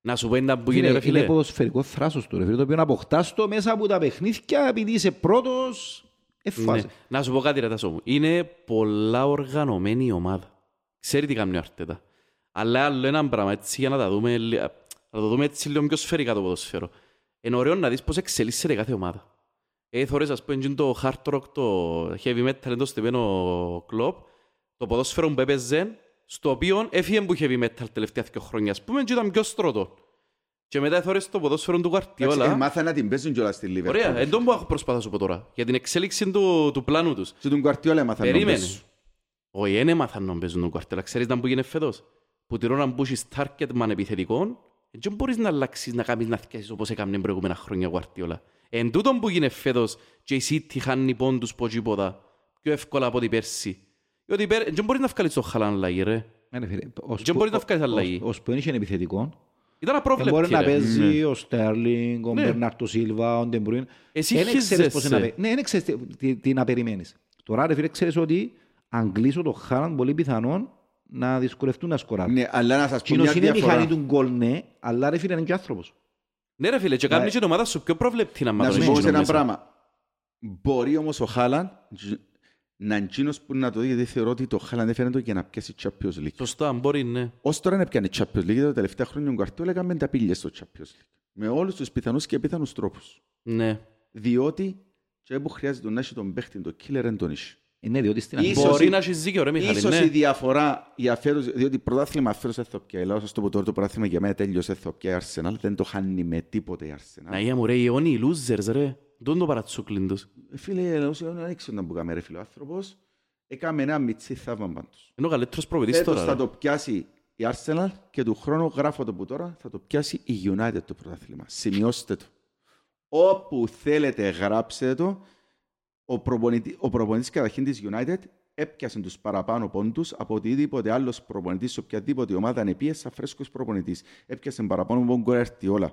Να σου πω ένα που γίνει ρε φίλε. Είναι ποδοσφαιρικό θράσος του ρε φίλε, το οποίο αποκτάς το μέσα από τα παιχνίδια επειδή είσαι πρώτος. Ναι. Να σου πω κάτι ρε Τάσο μου. Είναι πολλά οργανωμένη η ομάδα. Ξέρει τι κάνει ο Αρτέτα. Αλλά άλλο έναν πράγμα έτσι για να τα δούμε, έτσι λίγο πιο σφαιρικά το ποδοσφαίρο. Είναι ωραίο να δεις πώς εξελίσσεται κάθε ομάδα. Θωρείς ας πούμε το hard rock, το heavy metal εντός τεμένο κλόπ. Το ποδόσφαιρο που έπαιζε στο οποίο έφυγε που heavy metal τελευταία δύο χρόνια. Ας πούμε και ήταν πιο στρώτο. Και μετά εθώρες το ποδόσφαιρο του Γουαρτιόλα. Μάθα να την παίζουν κιόλας στη Λίβερπουλ. Ωραία, εντός που έχω προσπαθήσει από τώρα. Για την εξέλιξη του πλάνου τους. Και τον Γουαρτιόλα μάθαν να παίζουν. Όχι, δεν μάθαν να παίζουν τον Γουαρτιόλα. Ξέρεις να που γίνει φέτος. Που τηρώ να μπούσεις target man επιθετικών. Δεν μπορείς να αλλάξεις, να κάνεις να θυκάσεις όπως έκαναν προηγούμενα χρόνια ο Γουαρτιόλα. Εν τούτον που γίνει φέτος και η City χάνει πόντους πότσιποτα. Πιο εύκολα από την πέρσι. Διότι δεν μπορείς να βγάλεις το Χαλάν λαγί, ρε. Δεν μπορείς να βγάλεις αλλαγή. Ως που είναι επιθετικό. Ήταν απρόβλεπτη. Μπορεί να παίζει ο Στέρλινγκ, ο Μπερνάρτο Σίλβα, ο Ντεμπρούιν. Εσύ χίζεσαι. Ναι, δεν ξέρεις τι να περιμένεις. Τώρα, ρε φίλε, ξέρεις ότι αν κλείσω το Χάλαντ, πολύ πιθανόν να δυσκολευτούν να σκοράρουν. Ναι, αλλά να σας πω μια διαφορά. Είναι η μηχανή του γκολ, ναι, αλλά ρε φίλε είναι και άνθρωπος. Ναι ρε φίλε, και κάνεις και η ομάδα σου πιο προβλεπτή να μάθω. Να σου πω σε ένα πράγμα. Μπορεί όμως ο Χάλαντ να εκείνος που να το δει, γιατί θεωρώ ότι το Χάλαντ έφερε το για να πιάσει Champions League. Σωστά, μπορεί, ναι. Ως τώρα να πιάνε Champions League, τα τελευταία χρόνια ο Γκουαρτιόλα έκαμε τα πύλια στο Champions League. Με όλους τους πιθανούς και πιθανούς τρόπους. Ναι. Διότι και που χρειάζεται να έχει τον παίχτη, τον killer, δεν τον έχει. Ναι, διότι στην αρχή μπορεί να έχει ζήκιο, ρε Μιχάλη. Ίσως η διαφορά, η αφαίρωση, διότι πρωτάθλημα αφαίρωσε Εθοπιά. Ελλάδος, ας το πω τώρα, το πρωτάθλημα για μένα τέλειωσε Εθοπιά η Αρσενάλ, δεν το χάνει με τίποτε η Αρσενάλ. Να είμαι, ρε, οι αιώνιοι, οι losers, ρε. Τον το παρατσούκλιν τους. Φίλε, όσοι αιώνιοι ανοίξουν να μπουκάμε, ρε φίλε, ο άνθρωπος έκαμε ένα μητσί θαύμα πάντως. Είναι ο καλύτερος προπονητής τώρα. Έτος θα το πιάσει η Αρσενάλ και του χρόνου, γράφω το που τώρα, θα το πιάσει η United το πρωτάθλημα. Σημειώστε το. Όπου θέλετε, γράψτε το. Ο προπονητής καταρχήν της United έπιασε τους παραπάνω πόντους από οτιδήποτε άλλος προπονητής σε οποιαδήποτε ομάδα ανεπίεσαι σαν φρέσκος προπονητής. Έπιασε παραπάνω από τον Γκουαρτιόλα.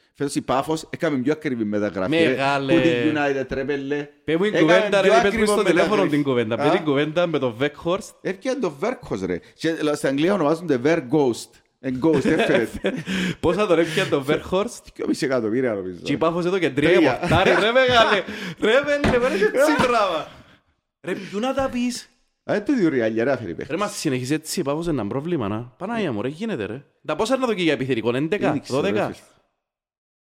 Φέτος η Πάφος έκαμε πιο ακριβή μεταγραφή. Μεγάλε. Που την United, ρε πέλε. Πέμουν η κουβέντα, ρε, πες μου στο τηλέφωνο την κουβέντα. Πες την κουβέντα με το Βέκχορστ. Έρχεται το Βέκχορστ, ρε. Στην Αγγλία ονομάζονται Βέκχορστ. Ghost, πόσα τον έπιαν τον Βέρχορστ? 2,5 εκατομμύρια νομίζω. Και η Πάφος εδώ και 3 από 8. Ρε μεγάλε. Ρε μεγάλε. Δεν το διουρεάλια, ρε αφαιρή παίχτες. Ρε μας συνεχίζει έτσι, είπα πως είναι ένα πρόβλημα, να. Παναγία μου, ρε, γίνεται, ρε. Τα πόσα να δω και για επιθερικό, 11, 12.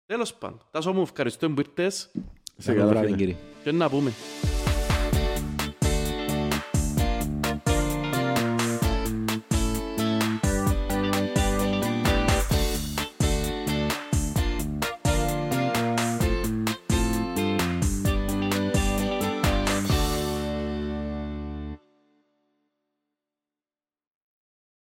Τέλος πάντων. Τάσο μου, ευχαριστώ που ήρθες. Σε καλά βράδυ, κύριε. Και να πούμε.